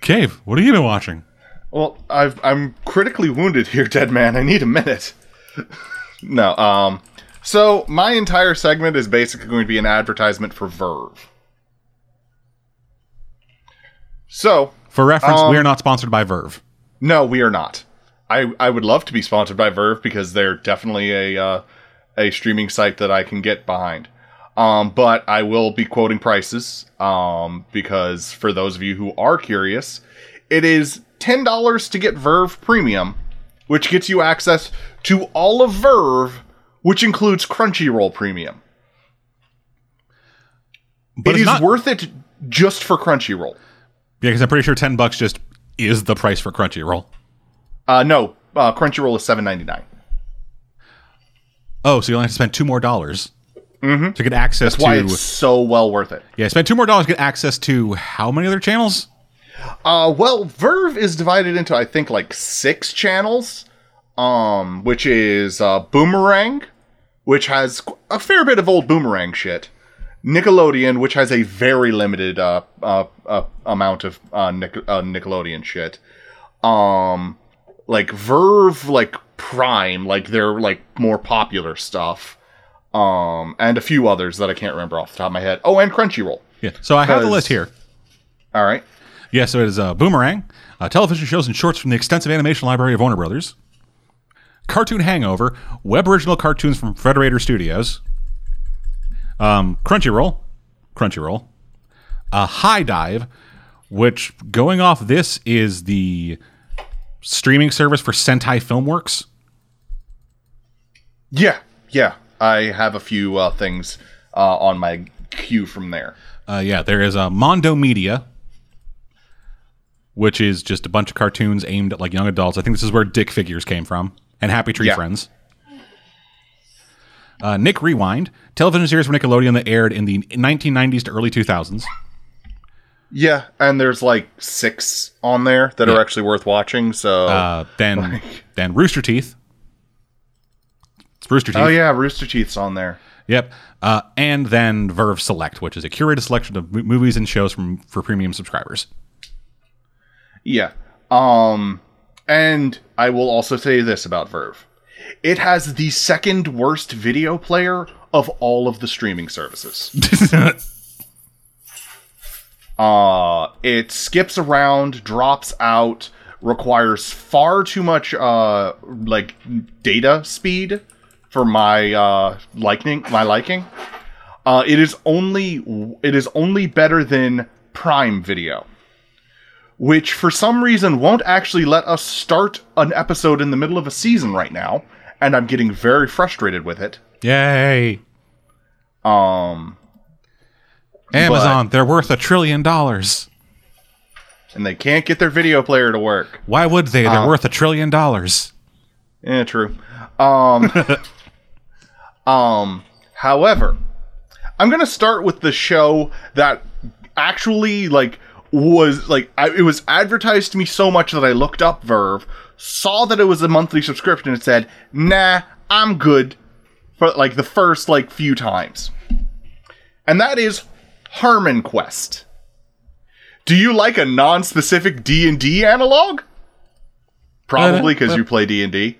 Cave, what have you been watching? Well, I'm critically wounded here, dead man. I need a minute. No, so my entire segment is basically going to be an advertisement for Verve. So, for reference, we are not sponsored by Verve. No, we are not. I would love to be sponsored by Verve because they're definitely a streaming site that I can get behind. But I will be quoting prices because for those of you who are curious, it is $10 to get Verve Premium, which gets you access to all of Verve, which includes Crunchyroll Premium. But it is not worth it just for Crunchyroll. Yeah, because I'm pretty sure $10 just is the price for Crunchyroll. No, Crunchyroll is $7.99. Oh, so you only have to spend $2 more mm-hmm. to get access. That's why it's so well worth it. Yeah, spend $2 more to get access to how many other channels? Well, Verve is divided into, I think, like 6 channels, which is Boomerang, which has a fair bit of old Boomerang shit. Nickelodeon, which has a very limited amount of Nickelodeon shit. Like Verve, like Prime, like their like more popular stuff. And a few others that I can't remember off the top of my head. Oh, and Crunchyroll. Yeah. So I have the list here. All right. Yeah, so it is Boomerang, television shows and shorts from the extensive animation library of Warner Brothers, Cartoon Hangover, web original cartoons from Federator Studios, Crunchyroll, High Dive, which going off this is the streaming service for Sentai Filmworks. Yeah. I have a few things on my queue from there. Yeah, there is Mondo Media, which is just a bunch of cartoons aimed at like young adults. I think this is where Dick Figures came from, and Happy Tree Friends. Nick Rewind, television series for Nickelodeon that aired in the 1990s to early 2000s. Yeah, and there's like 6 on there that are actually worth watching. So then Rooster Teeth. It's Rooster Teeth. Oh yeah, Rooster Teeth's on there. Yep, and then Verve Select, which is a curated selection of movies and shows for premium subscribers. Yeah, and I will also say this about Verve. It has the 2nd worst video player of all of the streaming services. It skips around, drops out, requires far too much like data speed for my liking. It is only better than Prime Video, which for some reason won't actually let us start an episode in the middle of a season right now, and I'm getting very frustrated with it. Yay! Amazon, they're worth $1 trillion. And they can't get their video player to work. Why would they? They're worth $1 trillion. Yeah, true. However, I'm going to start with the show that actually, like, was like it was advertised to me so much that I looked up Verve, saw that it was a monthly subscription, and said, "Nah, I'm good." For like the first like few times, and that is Harmon Quest. Do you like a non-specific D&D analog? Probably because you play D&D.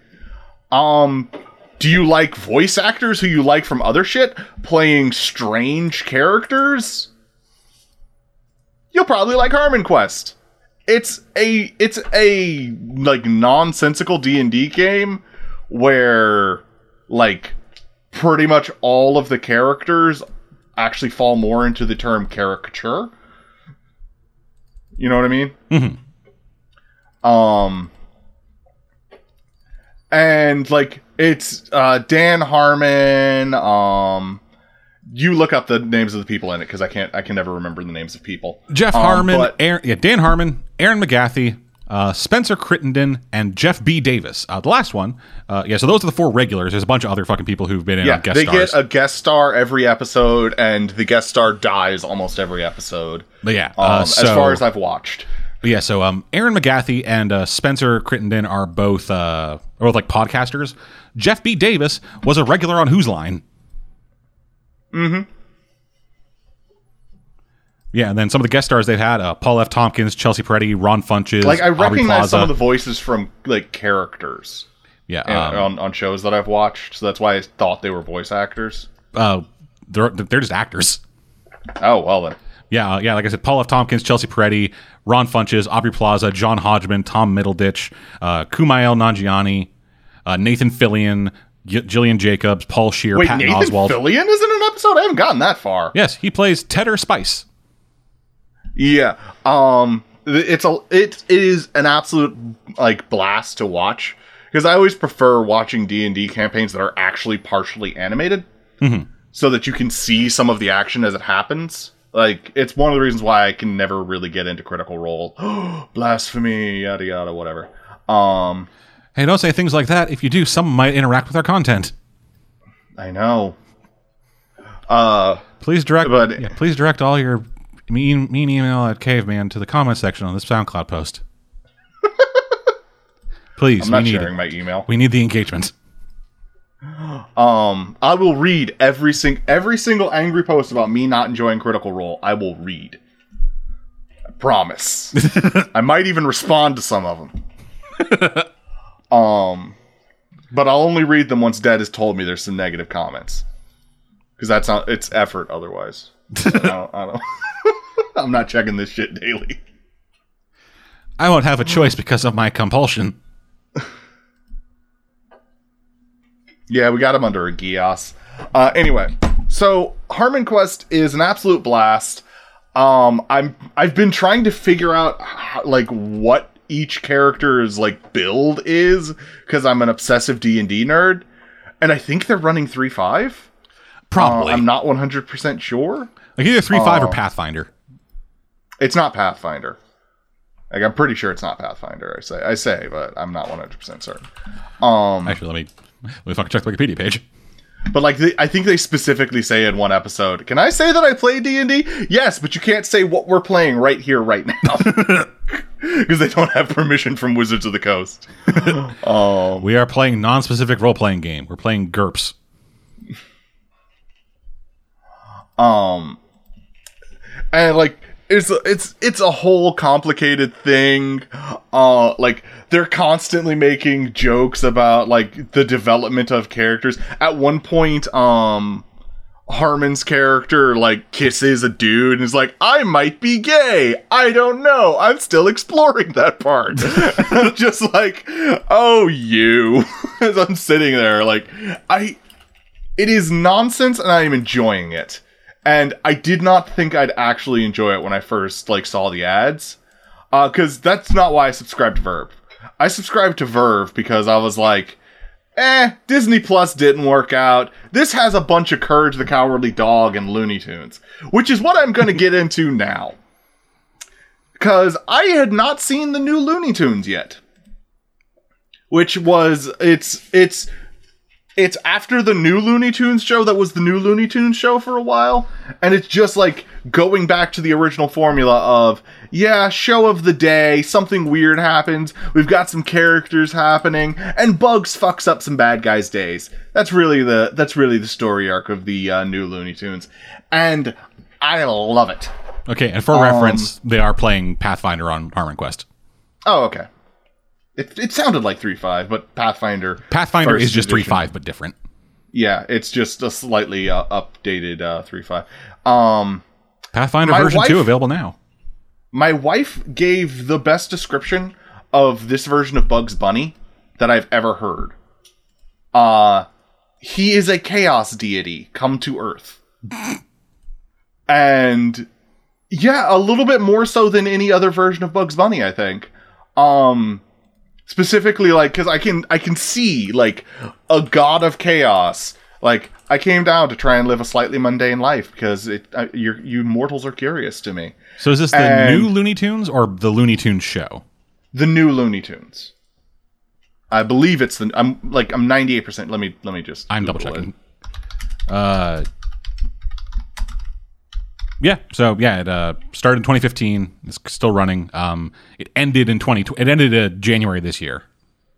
Do you like voice actors who you like from other shit playing strange characters? You'll probably like Harmon Quest. It's a like nonsensical D&D game where like pretty much all of the characters actually fall more into the term caricature. You know what I mean? Mm-hmm. And like it's Dan Harmon. You look up the names of the people in it because I can never remember the names of people. Jeff Harmon, Dan Harmon, Aaron McGathy, Spencer Crittenden, and Jeff B. Davis. The last one, so those are the 4 regulars. There's a bunch of other fucking people who've been in on guest stars. They get a guest star every episode, and the guest star dies almost every episode. But yeah, as far as I've watched. Yeah, so Aaron McGathy and Spencer Crittenden are both like podcasters. Jeff B. Davis was a regular on Whose Line. Mm-hmm. Yeah, and then some of the guest stars they've had, Paul F. Tompkins, Chelsea Peretti, Ron Funches, like I recognize some of the voices from like characters. Yeah, on shows that I've watched, so that's why I thought they were voice actors. They're just actors. Oh, well then. Yeah, yeah. Like I said, Paul F. Tompkins, Chelsea Peretti, Ron Funches, Aubrey Plaza, John Hodgman, Tom Middleditch, Kumail Nanjiani, Nathan Fillion, Jillian Jacobs, Paul Scheer, wait, Patton Oswalt. Nathan Fillion is in an episode? I haven't gotten that far. Yes, he plays Tedder Spice. Yeah, it is an absolute like blast to watch. Because I always prefer watching D&D campaigns that are actually partially animated, mm-hmm. so that you can see some of the action as it happens. Like, it's one of the reasons why I can never really get into Critical Role. Blasphemy, yada yada, whatever. Hey, don't say things like that. If you do, someone might interact with our content. I know. Please direct all your mean email at Caveman to the comment section on this SoundCloud post. Please, I'm not sharing my email. We need the engagement. I will read every single angry post about me not enjoying Critical Role. I will read. I promise. I might even respond to some of them. But I'll only read them once Dad has told me there's some negative comments. Because that's not it's effort otherwise. So I don't I'm not checking this shit daily. I won't have a choice because of my compulsion. Yeah, we got him under a geass. Anyway, so Harmon Quest is an absolute blast. I've been trying to figure out how, like what each character's like build is because I'm an obsessive D&D nerd, and I think they're running 3.5. Probably, I'm not 100% sure. Like either 3.5 or Pathfinder. It's not Pathfinder. Like, I'm pretty sure it's not Pathfinder. I say, but I'm not 100% certain. Actually, let me fucking check the Wikipedia page. But like, I think they specifically say in one episode, "Can I say that I play D&D?" Yes, but you can't say what we're playing right here, right now, because they don't have permission from Wizards of the Coast. We are playing non-specific role-playing game. We're playing GURPS. And like. It's a whole complicated thing. Like they're constantly making jokes about like the development of characters. At one point, Harmon's character like kisses a dude and is like, "I might be gay. I don't know. I'm still exploring that part." Just like, oh, you. As I'm sitting there, like it is nonsense, and I am enjoying it. And I did not think I'd actually enjoy it when I first like saw the ads, because that's not why I subscribed to Verve. I subscribed to Verve because I was like, Disney Plus didn't work out. This has a bunch of Courage the Cowardly Dog and Looney Tunes, which is what I'm going to get into now, because I had not seen the new Looney Tunes yet, which was it's after the new Looney Tunes show that was the new Looney Tunes show for a while. And it's just like going back to the original formula of, yeah, show of the day. Something weird happens. We've got some characters happening. And Bugs fucks up some bad guys' days. That's really the story arc of the new Looney Tunes. And I love it. Okay, and for reference, they are playing Pathfinder on Harmon Quest. Oh, okay. It sounded like 3.5, but Pathfinder is just 3.5, but different. Yeah, it's just a slightly updated 3.5. Pathfinder version 2 available now. My wife gave the best description of this version of Bugs Bunny that I've ever heard. He is a chaos deity come to Earth. And yeah, a little bit more so than any other version of Bugs Bunny, I think. Specifically, like, because I can see, like, a god of chaos. Like, I came down to try and live a slightly mundane life because you mortals are curious to me. So is this the new Looney Tunes or the Looney Tunes show? The new Looney Tunes. I believe it's the... I'm 98%. Let me just... I'm double checking. Yeah. So yeah, it started in 2015. It's still running. It ended in January this year.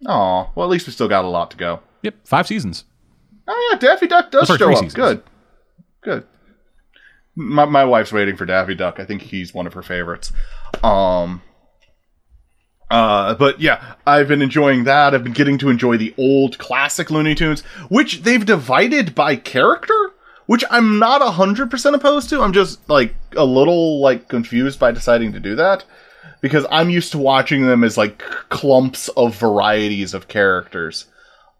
Oh, well, at least we still got a lot to go. Yep, 5 seasons. Oh yeah, Daffy Duck does show up. Seasons. Good. My wife's waiting for Daffy Duck. I think he's one of her favorites. But yeah, I've been enjoying that. I've been getting to enjoy the old classic Looney Tunes, which they've divided by character, which I'm not 100% opposed to. I'm just like a little like confused by deciding to do that, because I'm used to watching them as like clumps of varieties of characters.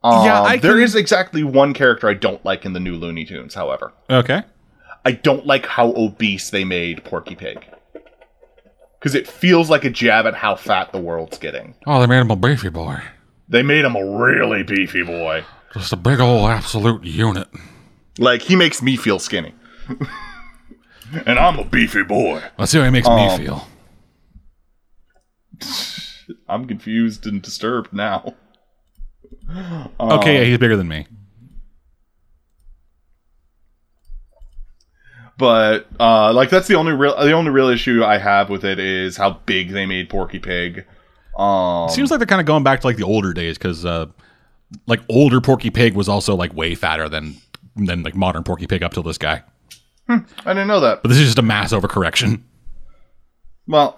There is exactly one character I don't like in the new Looney Tunes, however. Okay. I don't like how obese they made Porky Pig. Because it feels like a jab at how fat the world's getting. Oh, they made him a beefy boy. They made him a really beefy boy. Just a big old absolute unit. Like, he makes me feel skinny. And I'm a beefy boy. Let's see how he makes me feel. I'm confused and disturbed now. Okay, yeah, he's bigger than me. But like that's the only real issue I have with it is how big they made Porky Pig. It seems like they're kind of going back to like the older days, because like older Porky Pig was also like way fatter than like modern Porky Pig up till this guy. I didn't know that. But this is just a mass overcorrection. Well,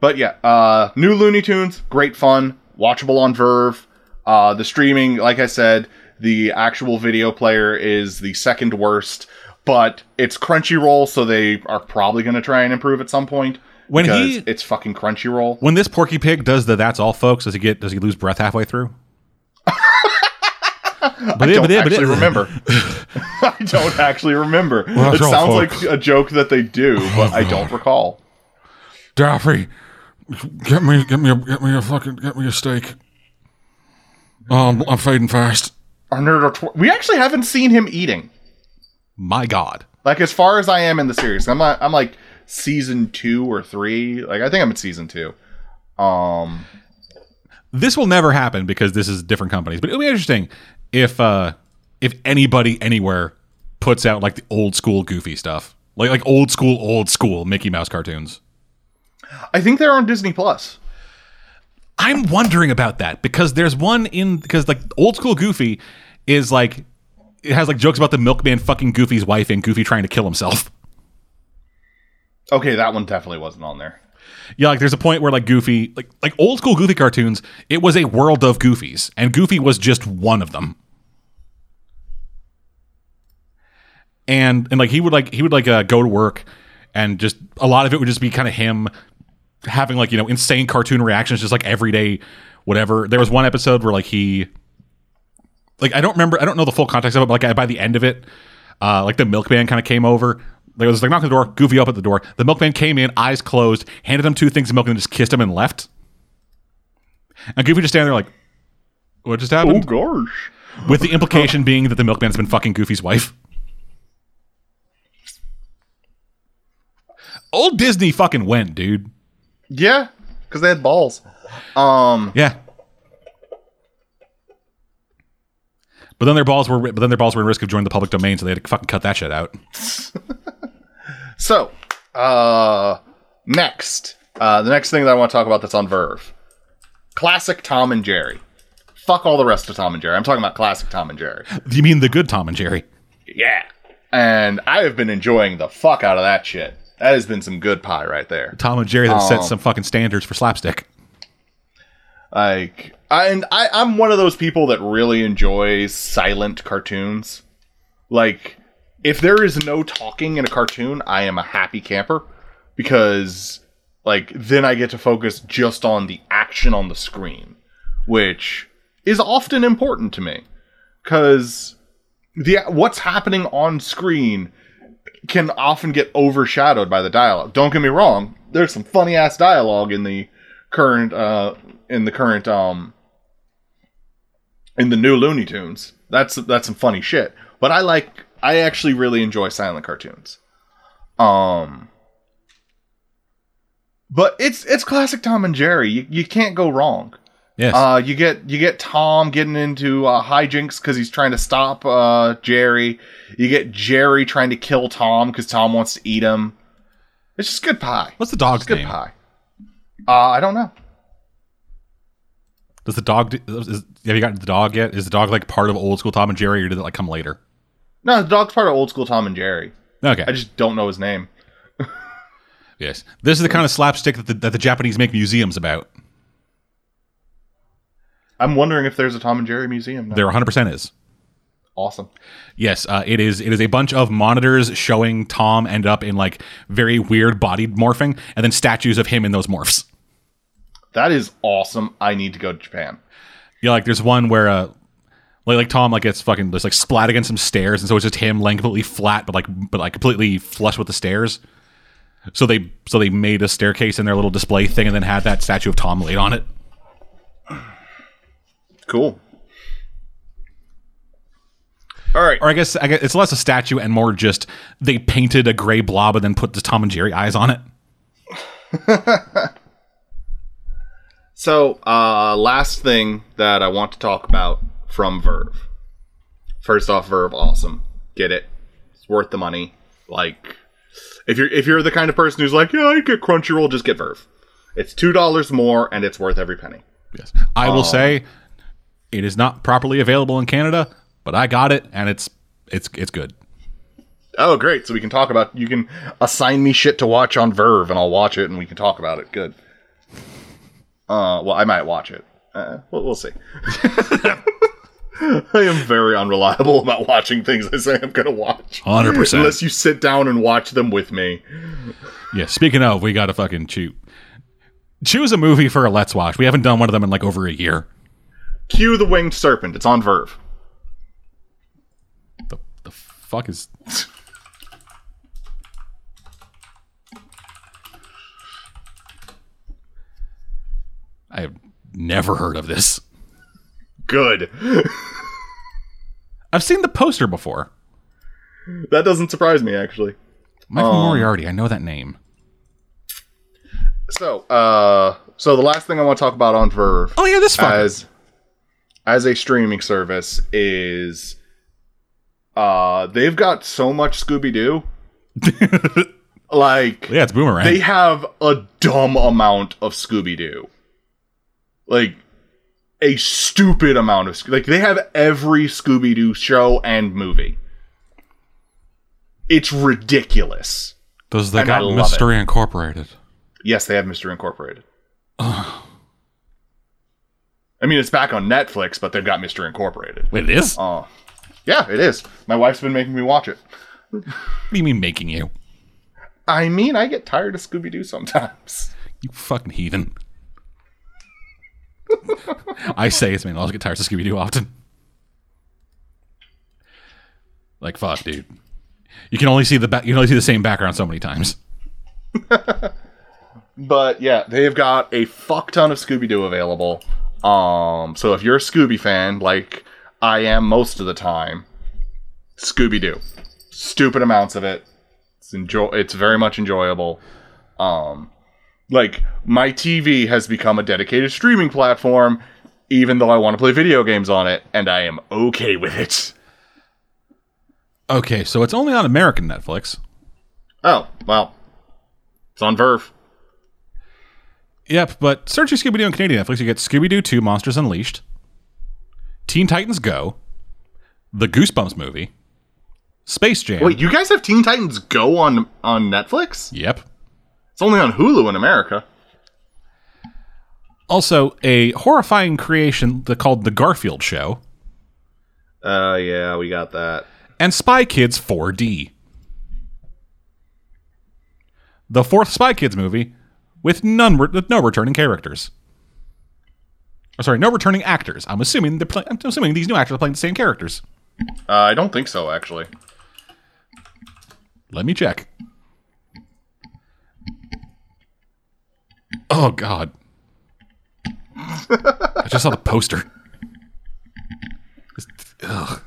but yeah, new Looney Tunes, great fun, watchable on Verve. The streaming, like I said. The actual video player is the second worst, but it's Crunchyroll, so they are probably going to try and improve at some point. It's fucking Crunchyroll. When this Porky Pig does the "That's all, folks," does he lose breath halfway through? I don't actually remember. I don't actually remember. Well, it sounds like a joke that they do, but I don't recall. Daffy, get me a steak. I'm fading fast. Our nerd, we actually haven't seen him eating. My God! Like, as far as I am in the series, I'm like season 2 or 3. Like, I think I'm at season 2. This will never happen because this is different companies. But it'll be interesting if anybody anywhere puts out like the old school Goofy stuff, like old school Mickey Mouse cartoons. I think they're on Disney Plus. I'm wondering about that because there's one because like old school Goofy is like, it has like jokes about the milkman fucking Goofy's wife and Goofy trying to kill himself. Okay, that one definitely wasn't on there. Yeah, like there's a point where like Goofy, like old school Goofy cartoons, it was a world of Goofies and Goofy was just one of them. And like he would go to work and just a lot of it would just be kind of him having like, you know, insane cartoon reactions, just like everyday whatever. There was one episode where like he, like, I don't know the full context of it, but like by the end of it, like the milkman kind of came over. There was like knock on the door, Goofy up at the door. The milkman came in, eyes closed, handed him 2 things of milk and just kissed him and left. And Goofy just standing there like, what just happened? Oh gosh. With the implication being that the milkman's been fucking Goofy's wife. Old Disney fucking went, dude. Yeah, because they had balls. Yeah, but then their balls were in risk of joining the public domain, so they had to fucking cut that shit out. So, the next thing that I want to talk about that's on Verve, classic Tom and Jerry. Fuck all the rest of Tom and Jerry. I'm talking about classic Tom and Jerry. You mean the good Tom and Jerry? Yeah, and I have been enjoying the fuck out of that shit. That has been some good pie right there. Tom and Jerry that sets some fucking standards for slapstick. Like, I'm one of those people that really enjoys silent cartoons. Like, if there is no talking in a cartoon, I am a happy camper. Because, like, then I get to focus just on the action on the screen. Which is often important to me. Because what's happening on screen can often get overshadowed by the dialogue. Don't get me wrong, there's some funny ass dialogue in the new Looney Tunes. That's some funny shit. But I actually really enjoy silent cartoons. But it's classic Tom and Jerry. You can't go wrong. Yes. You get Tom getting into hijinks because he's trying to stop Jerry. You get Jerry trying to kill Tom because Tom wants to eat him. It's just good pie. What's the dog's name? Good pie. I don't know. Does the dog? Have you gotten the dog yet? Is the dog like part of old school Tom and Jerry, or did it like come later? No, the dog's part of old school Tom and Jerry. Okay. I just don't know his name. Yes. This is the kind of slapstick that the Japanese make museums about. I'm wondering if there's a Tom and Jerry museum now. There 100% is. Awesome. Yes, it is a bunch of monitors showing Tom end up in like very weird body morphing and then statues of him in those morphs. That is awesome. I need to go to Japan. Yeah, like there's one where like Tom like gets fucking just like splat against some stairs, and so it's just him laying completely flat but like completely flush with the stairs. So they made a staircase in their little display thing and then had that statue of Tom laid on it. Cool. All right. Or I guess it's less a statue and more just they painted a gray blob and then put the Tom and Jerry eyes on it. So, last thing that I want to talk about from Verve. First off, Verve, awesome. Get it. It's worth the money. Like, if you're the kind of person who's like, yeah, I get Crunchyroll, just get Verve. It's $2 more and it's worth every penny. Yes. I will say it is not properly available in Canada. But I got it, and it's good. Oh, great! So we can talk about. You can assign me shit to watch on Verve, and I'll watch it, and we can talk about it. Good. Well, I might watch it. We'll see. I am very unreliable about watching things I say I'm going to watch. 100%. Unless you sit down and watch them with me. Yeah. Speaking of, we got to fucking choose a movie for a Let's Watch. We haven't done one of them in like over a year. Cue the Winged Serpent. It's on Verve. Fuck is I have never heard of this. Good. I've seen the poster before. That doesn't surprise me, actually. Michael Moriarty, I know that name. So the last thing I want to talk about on Verve. Oh yeah, this fucker. As a streaming service is they've got so much Scooby-Doo. Like, yeah, it's Boomerang. They have a dumb amount of Scooby-Doo. Like, a stupid amount of Scooby-Doo. Like, they have every Scooby-Doo show and movie. It's ridiculous. Does they got Mystery Incorporated? Yes, they have Mystery Incorporated. I mean, it's back on Netflix, but they've got Mystery Incorporated. Wait, it is? Oh. Yeah, it is. My wife's been making me watch it. What do you mean making you? I mean, I get tired of Scooby-Doo sometimes. You fucking heathen. I say it's me. I also get tired of Scooby-Doo often. Like, fuck, dude. You can only see the same background so many times. But yeah, they've got a fuck ton of Scooby-Doo available. So if you're a Scooby fan, like I am most of the time, Scooby-Doo. Stupid amounts of it. It's very much enjoyable. Like, my TV has become a dedicated streaming platform, even though I want to play video games on it, and I am okay with it. Okay, so it's only on American Netflix. Oh, well. It's on Verve. Yep, but searching Scooby-Doo on Canadian Netflix, you get Scooby-Doo 2 Monsters Unleashed, Teen Titans Go, the Goosebumps movie, Space Jam. Wait, you guys have Teen Titans Go on Netflix? Yep. It's only on Hulu in America. Also, a horrifying creation called The Garfield Show. Yeah, we got that. And Spy Kids 4D. The fourth Spy Kids movie with no returning characters. Sorry, no returning actors. I'm assuming these new actors are playing the same characters. I don't think so, actually. Let me check. Oh God! I just saw the poster. Ugh.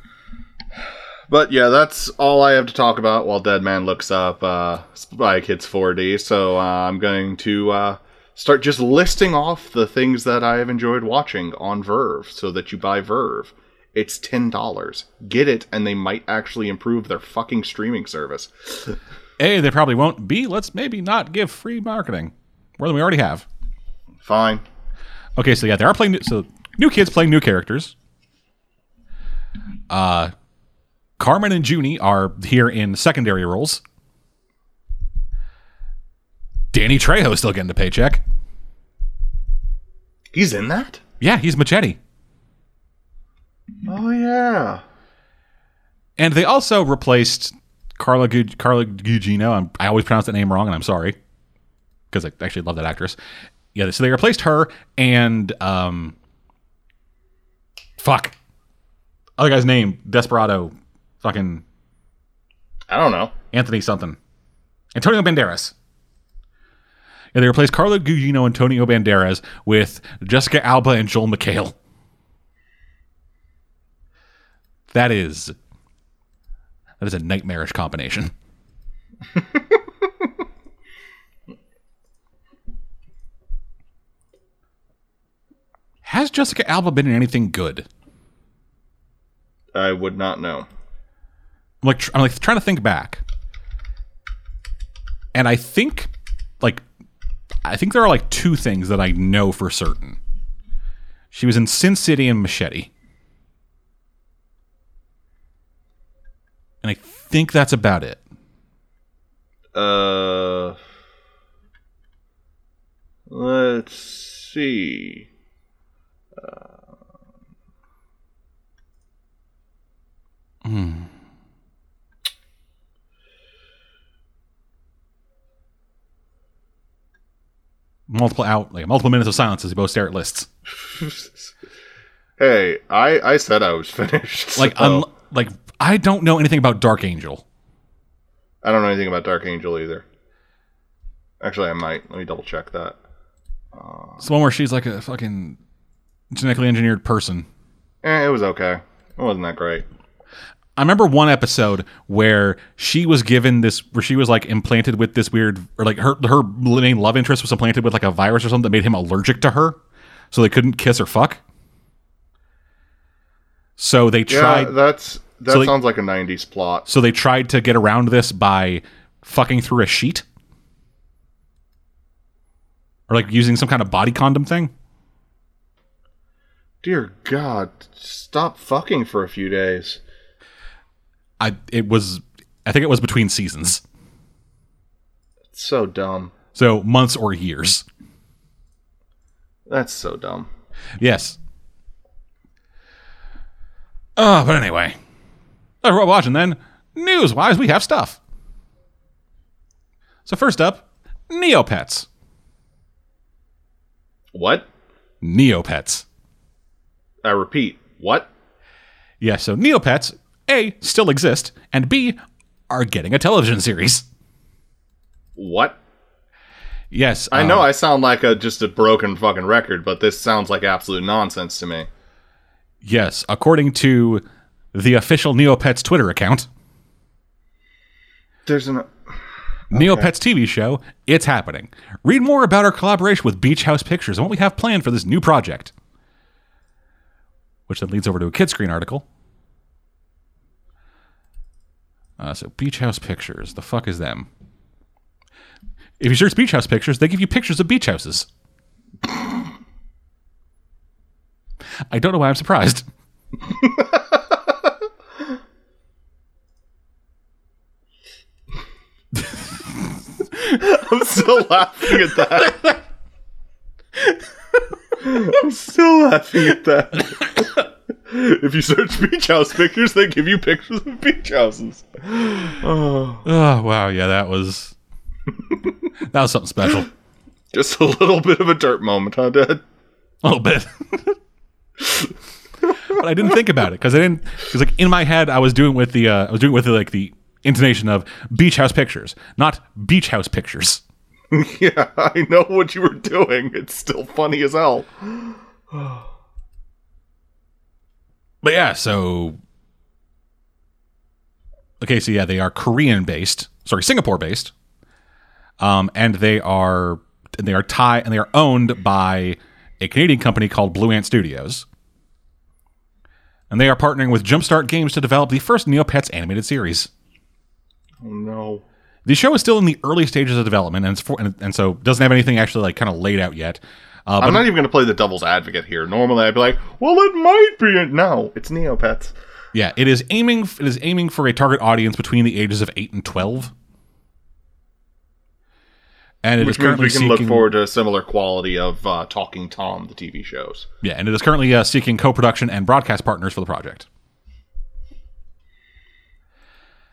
But yeah, that's all I have to talk about while Deadman looks up Spy Kids 4D. So I'm going to start just listing off the things that I have enjoyed watching on Verve so that you buy Verve. It's $10. Get it, and they might actually improve their fucking streaming service. A, they probably won't. B, let's maybe not give free marketing. More than we already have. Fine. Okay, so yeah, they are playing new kids playing new characters. Carmen and Junie are here in secondary roles. Danny Trejo is still getting a paycheck. He's in that? Yeah, he's Machete. Oh, yeah. And they also replaced Carla Gugino. I always pronounce that name wrong, and I'm sorry. Because I actually love that actress. Yeah, so they replaced her and... Fuck. Other guy's name. Desperado. Fucking... I don't know. Anthony something. Antonio Banderas. And they replaced Carla Gugino and Antonio Banderas with Jessica Alba and Joel McHale. That is a nightmarish combination. Has Jessica Alba been in anything good? I would not know. I'm trying to think back. And I think there are like two things that I know for certain. She was in Sin City and Machete. And I think that's about it. Let's see. Multiple minutes of silence as we both stare at lists. Hey, I said I was finished. I don't know anything about Dark Angel. I don't know anything about Dark Angel either. Actually, I might. Let me double check that. It's the one where she's like a fucking genetically engineered person. It was okay. It wasn't that great. I remember one episode where she was implanted with this weird, or like her main love interest was implanted with like a virus or something that made him allergic to her, so they couldn't kiss or fuck. So they tried. Yeah, that sounds like a 90s plot. So they tried to get around this by fucking through a sheet, or like using some kind of body condom thing. Dear God, stop fucking for a few days. I think it was between seasons. It's so dumb. So months or years. That's so dumb. Yes. But anyway. We're watching then. News-wise, we have stuff. So first up, Neopets. What? Neopets. I repeat, what? Yeah, so Neopets... A, still exist, and B, are getting a television series. What? Yes. I know I sound like just a broken fucking record, but this sounds like absolute nonsense to me. Yes, according to the official Neopets Twitter account. There's an... Okay. Neopets TV show, it's happening. Read more about our collaboration with Beach House Pictures and what we have planned for this new project. Which then leads over to a Kidscreen article. So Beach House Pictures. The fuck is them? If you search Beach House Pictures, they give you pictures of beach houses. I don't know why I'm surprised. I'm still laughing at that. If you search beach house pictures, they give you pictures of beach houses. Oh wow, yeah, that was something special. Just a little bit of a dirt moment, huh, Dad? A little bit. But I didn't think about it because like in my head, I was doing with the like the intonation of beach house pictures, not beach house pictures. Yeah, I know what you were doing. It's still funny as hell. But yeah, so... Okay, so yeah, they are Korean-based. Sorry, Singapore-based. And they are Thai, and they are owned by a Canadian company called Blue Ant Studios. And they are partnering with Jumpstart Games to develop the first Neopets animated series. Oh, no. The show is still in the early stages of development, and so doesn't have anything actually like kind of laid out yet. I'm not even going to play the devil's advocate here. Normally, I'd be like, well, it might be. No, it's Neopets. Yeah, it is aiming for a target audience between the ages of 8 and 12. And which means we can look forward to a similar quality of Talking Tom, the TV shows. Yeah, and it is currently seeking co-production and broadcast partners for the project.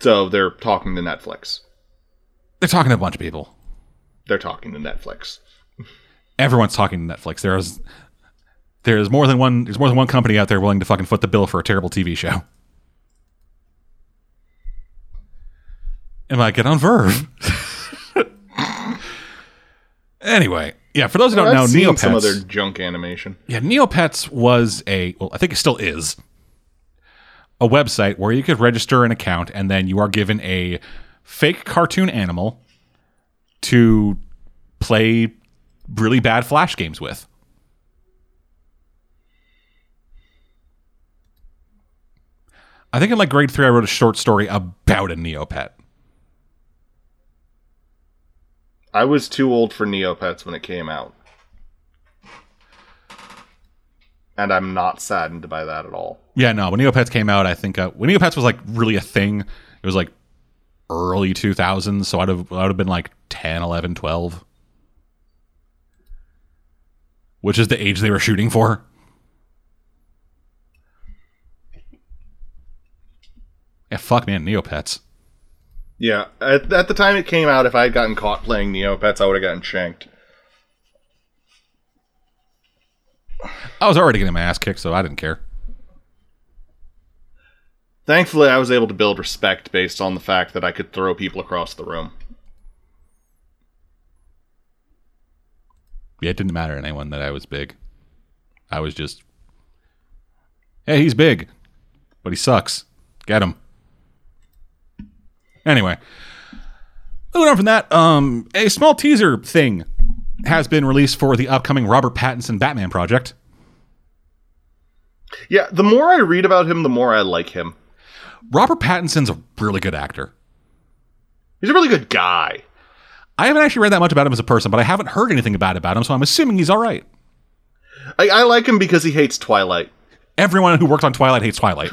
So they're talking to Netflix. They're talking to a bunch of people. They're talking to Netflix. Everyone's talking to Netflix. There's more than one company out there willing to fucking foot the bill for a terrible TV show. And I get on Verve. Anyway, yeah, for those who don't know, I've seen Neopets, some other junk animation. Yeah, Neopets was I think it still is a website where you could register an account and then you are given a fake cartoon animal to play really bad Flash games with. I think in like grade 3 I wrote a short story about a Neopet. I was too old for Neopets when it came out. And I'm not saddened by that at all. Yeah, no, when Neopets came out, I think... when Neopets was like really a thing, it was like early 2000s, so I would have been like 10, 11, 12. Which is the age they were shooting for. Yeah, fuck, man, Neopets. Yeah, at the time it came out, if I had gotten caught playing Neopets, I would have gotten shanked. I was already getting my ass kicked, so I didn't care. Thankfully, I was able to build respect based on the fact that I could throw people across the room. Yeah, it didn't matter to anyone that I was big. I was just, hey, he's big, but he sucks. Get him. Anyway, moving on from that, a small teaser thing has been released for the upcoming Robert Pattinson Batman project. Yeah, the more I read about him, the more I like him. Robert Pattinson's a really good actor. He's a really good guy. I haven't actually read that much about him as a person, but I haven't heard anything bad about him, so I'm assuming he's all right. I like him because he hates Twilight. Everyone who worked on Twilight hates Twilight.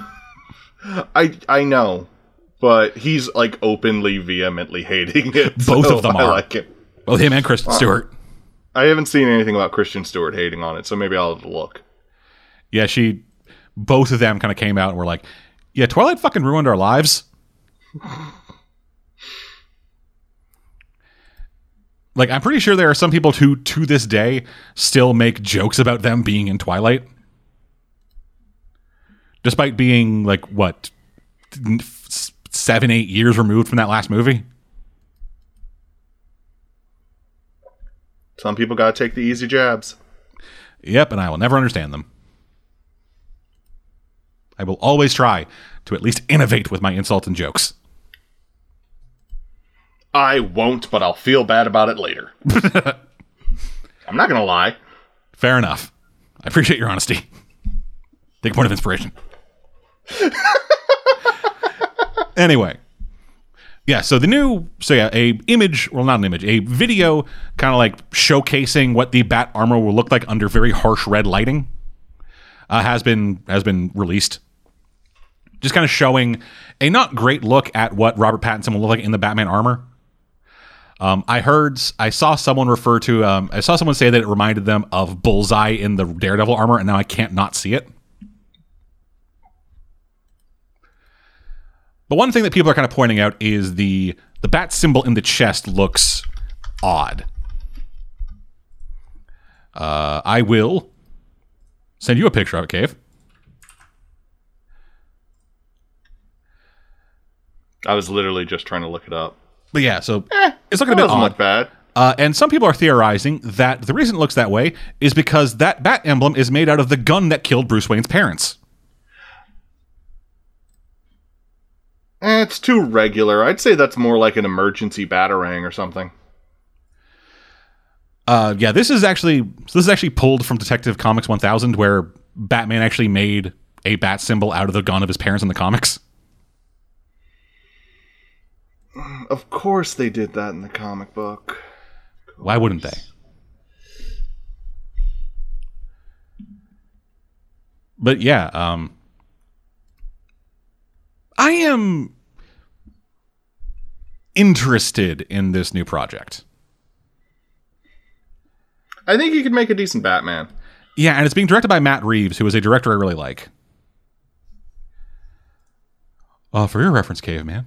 I know. But he's, like, openly, vehemently hating it. Both of them are. I like it. Both him and Kristen Stewart. I haven't seen anything about Kristen Stewart hating on it, so maybe I'll have a look. Yeah, both of them kind of came out and were like, yeah, Twilight fucking ruined our lives. Like, I'm pretty sure there are some people who, to this day, still make jokes about them being in Twilight. Despite being, like, what... 7-8 years removed from that last movie. Some people gotta take the easy jabs. Yep, and I will never understand them. I will always try to at least innovate with my insults and jokes. I won't, but I'll feel bad about it later. I'm not gonna lie. Fair enough. I appreciate your honesty. Big point of inspiration. Anyway, yeah, a video kind of like showcasing what the bat armor will look like under very harsh red lighting has been released. Just kind of showing a not great look at what Robert Pattinson will look like in the Batman armor. I saw someone say that it reminded them of Bullseye in the Daredevil armor, and now I can't not see it. But one thing that people are kind of pointing out is the bat symbol in the chest looks odd. I will send you a picture of it, Cave. I was literally just trying to look it up. But yeah, so it's looking a bit odd. It doesn't look bad. And some people are theorizing that the reason it looks that way is because that bat emblem is made out of the gun that killed Bruce Wayne's parents. It's too regular. I'd say that's more like an emergency batarang or something. Yeah, this is actually pulled from Detective Comics 1000, where Batman actually made a bat symbol out of the gun of his parents in the comics. Of course they did that in the comic book. Why wouldn't they? But yeah, I am interested in this new project. I think you could make a decent Batman. Yeah, and it's being directed by Matt Reeves, who is a director I really like. For your reference, Caveman.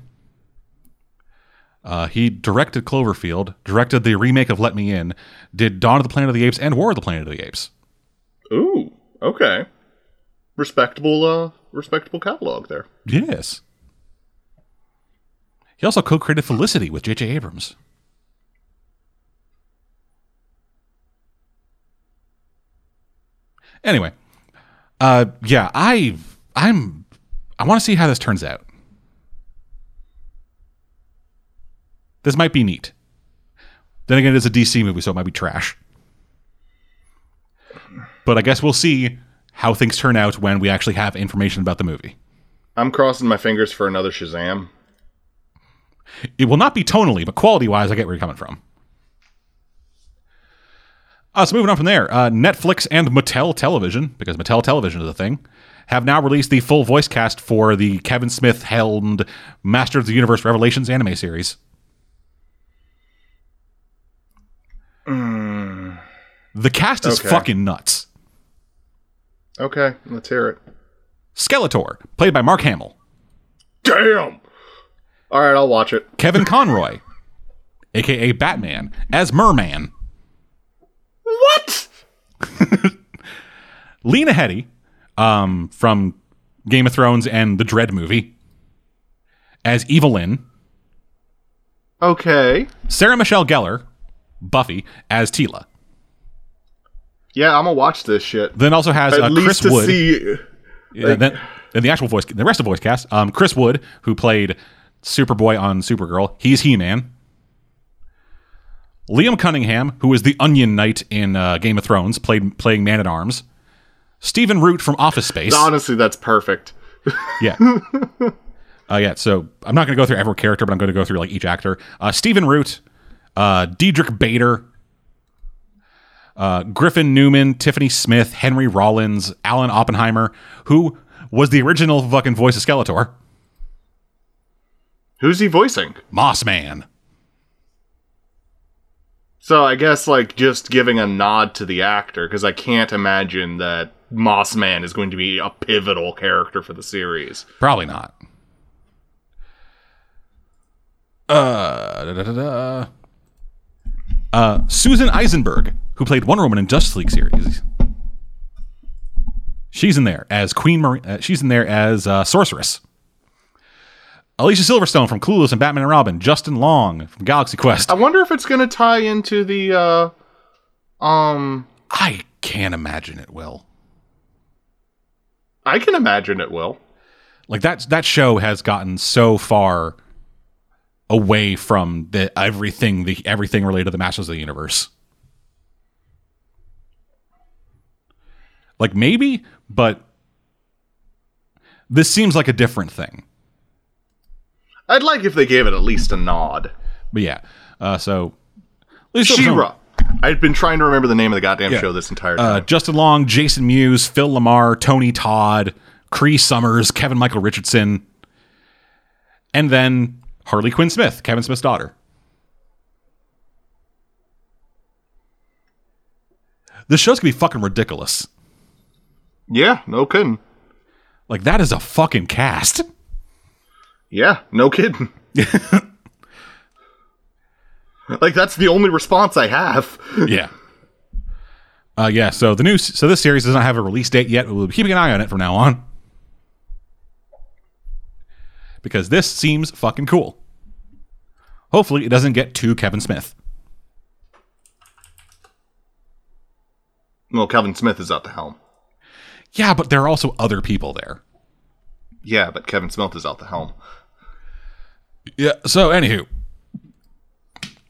He directed Cloverfield, directed the remake of Let Me In, did Dawn of the Planet of the Apes and War of the Planet of the Apes. Ooh, okay. Respectable catalog there. Yes. He also co-created Felicity with J.J. Abrams. Anyway, yeah, I want to see how this turns out. This might be neat. Then again, it's a DC movie, so it might be trash. But I guess we'll see how things turn out when we actually have information about the movie. I'm crossing my fingers for another Shazam. It will not be tonally, but quality-wise, I get where you're coming from. So moving on from there, Netflix and Mattel Television, because Mattel Television is a thing, have now released the full voice cast for the Kevin Smith-helmed Master of the Universe Revelations anime series. Mm. The cast is fucking nuts. Okay, let's hear it. Skeletor, played by Mark Hamill. Damn! All right, I'll watch it. Kevin Conroy, a.k.a. Batman, as Merman. What? Lena Headey, from Game of Thrones and the Dredd movie, as Evelyn. Okay. Sarah Michelle Gellar, Buffy, as Teela. Yeah, I'm gonna watch this shit. Then also has Chris Wood. Then the actual voice, the rest of the voice cast. Chris Wood, who played Superboy on Supergirl, he's He-Man. Liam Cunningham, who is the Onion Knight in Game of Thrones, playing Man at Arms. Stephen Root from Office Space. Honestly, that's perfect. Yeah. So I'm not going to go through every character, but I'm going to go through like each actor. Stephen Root, Diedrich Bader, Griffin Newman, Tiffany Smith, Henry Rollins, Alan Oppenheimer, who was the original fucking voice of Skeletor. Who's he voicing? Moss Man. So I guess, like, just giving a nod to the actor, because I can't imagine that Moss Man is going to be a pivotal character for the series. Probably not. Susan Eisenberg, who played Wonder Woman in Justice League series. She's in there as Queen Marie. She's in there as Sorceress. Alicia Silverstone from Clueless and Batman and Robin. Justin Long from Galaxy Quest. I wonder if it's going to tie into the... I can't imagine it will. I can imagine it will. Like, that show has gotten so far away from everything related to the Masters of the Universe. Like, maybe, but this seems like a different thing. I'd like if they gave it at least a nod. But yeah, so... She-Ra. I've been trying to remember the name of the goddamn show this entire time. Justin Long, Jason Mewes, Phil Lamar, Tony Todd, Cree Summers, Kevin Michael Richardson, and then Harley Quinn Smith, Kevin Smith's daughter. This show's gonna be fucking ridiculous. Yeah, no kidding. Like, that is a fucking cast. Yeah, no kidding. Like, that's the only response I have. Yeah. So this series does not have a release date yet. We'll be keeping an eye on it from now on, because this seems fucking cool. Hopefully it doesn't get too Kevin Smith. Well, Kevin Smith is at the helm. Yeah, but there are also other people there. Yeah, but Kevin Smith is at the helm. Yeah, so anywho.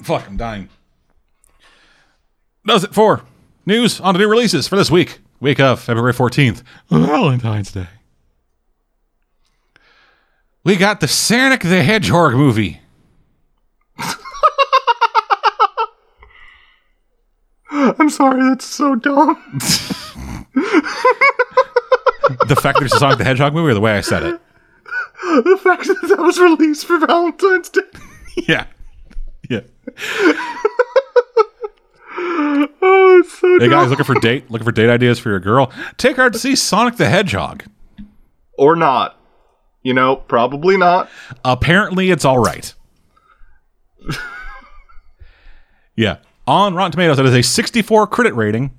Fuck, I'm dying. Does it for news on the new releases for this week. Week of February 14th. Valentine's Day. We got the Sonic the Hedgehog movie. I'm sorry, that's so dumb. The fact that it's a Sonic the Hedgehog movie, or the way I said it? The fact that that was released for Valentine's Day. Yeah. Yeah. Oh, it's so hey, guys, looking for date ideas for your girl? Take her to see Sonic the Hedgehog. Or not. You know, probably not. Apparently, it's all right. Yeah. On Rotten Tomatoes, that is a 64 critic rating,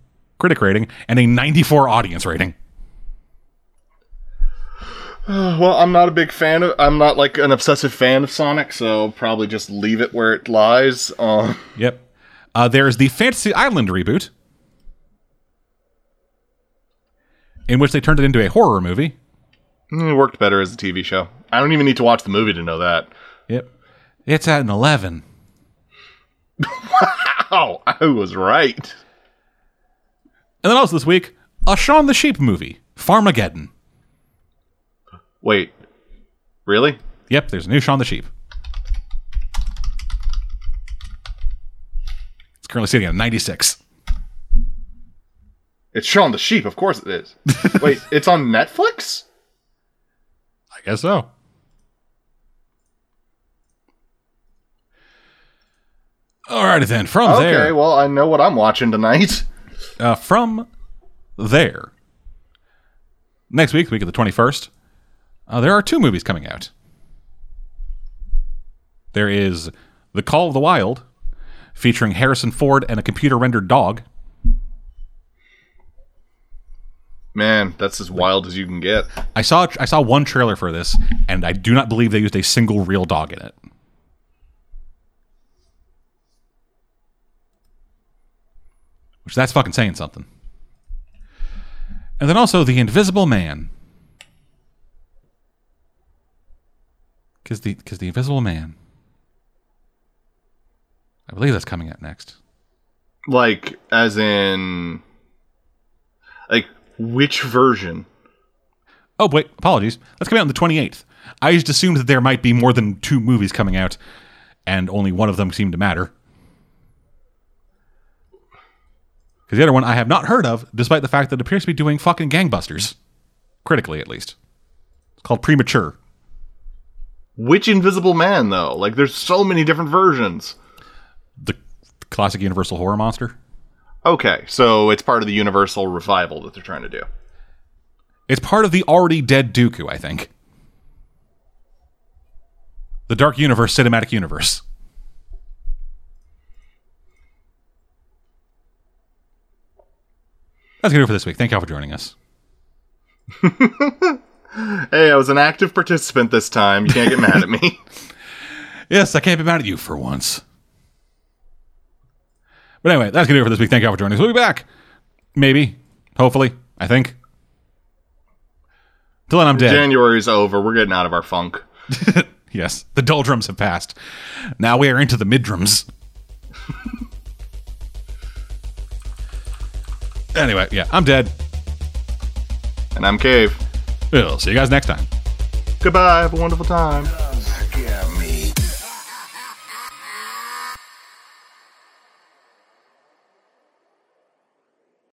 and a 94 audience rating. Well, I'm not a big fan of... I'm not, like, an obsessive fan of Sonic, so probably just leave it where it lies. Yep. There's the Fantasy Island reboot, in which they turned it into a horror movie. It worked better as a TV show. I don't even need to watch the movie to know that. Yep. It's at an 11. Wow! I was right. And then also this week, a Shaun the Sheep movie, Farmageddon. Wait, really? Yep, there's a new Shaun the Sheep. It's currently sitting at 96. It's Shaun the Sheep, of course it is. Wait, it's on Netflix? I guess so. Alrighty then, from there... Okay, well, I know what I'm watching tonight. From there, next week, the week of the 21st, there are two movies coming out. There is The Call of the Wild, featuring Harrison Ford and a computer-rendered dog. Man, that's as wild as you can get. I saw one trailer for this, and I do not believe they used a single real dog in it. Which that's fucking saying something. And then also The Invisible Man. Because the Invisible Man, I believe that's coming up next. Like, as in, like, which version? Oh, wait, apologies. That's coming out on the 28th. I just assumed that there might be more than two movies coming out, and only one of them seemed to matter. Because the other one I have not heard of, despite the fact that it appears to be doing fucking gangbusters. Critically, at least. It's called Premature. Which Invisible Man, though? Like, there's so many different versions. The classic Universal horror monster. Okay, so it's part of the Universal revival that they're trying to do. It's part of the already dead Dooku, I think. The Dark Universe cinematic universe. That's going to do it for this week. Thank y'all for joining us. Hey, I was an active participant this time. You can't get mad at me. Yes, I can't be mad at you for once. But anyway, that's going to do it for this week. Thank you all for joining us. We'll be back. Maybe. Hopefully. I think. Till then, I'm dead. January's over. We're getting out of our funk. Yes. The doldrums have passed. Now we are into the midrums. Anyway, yeah. I'm dead. And I'm Cave. We'll see you guys next time. Goodbye. Have a wonderful time.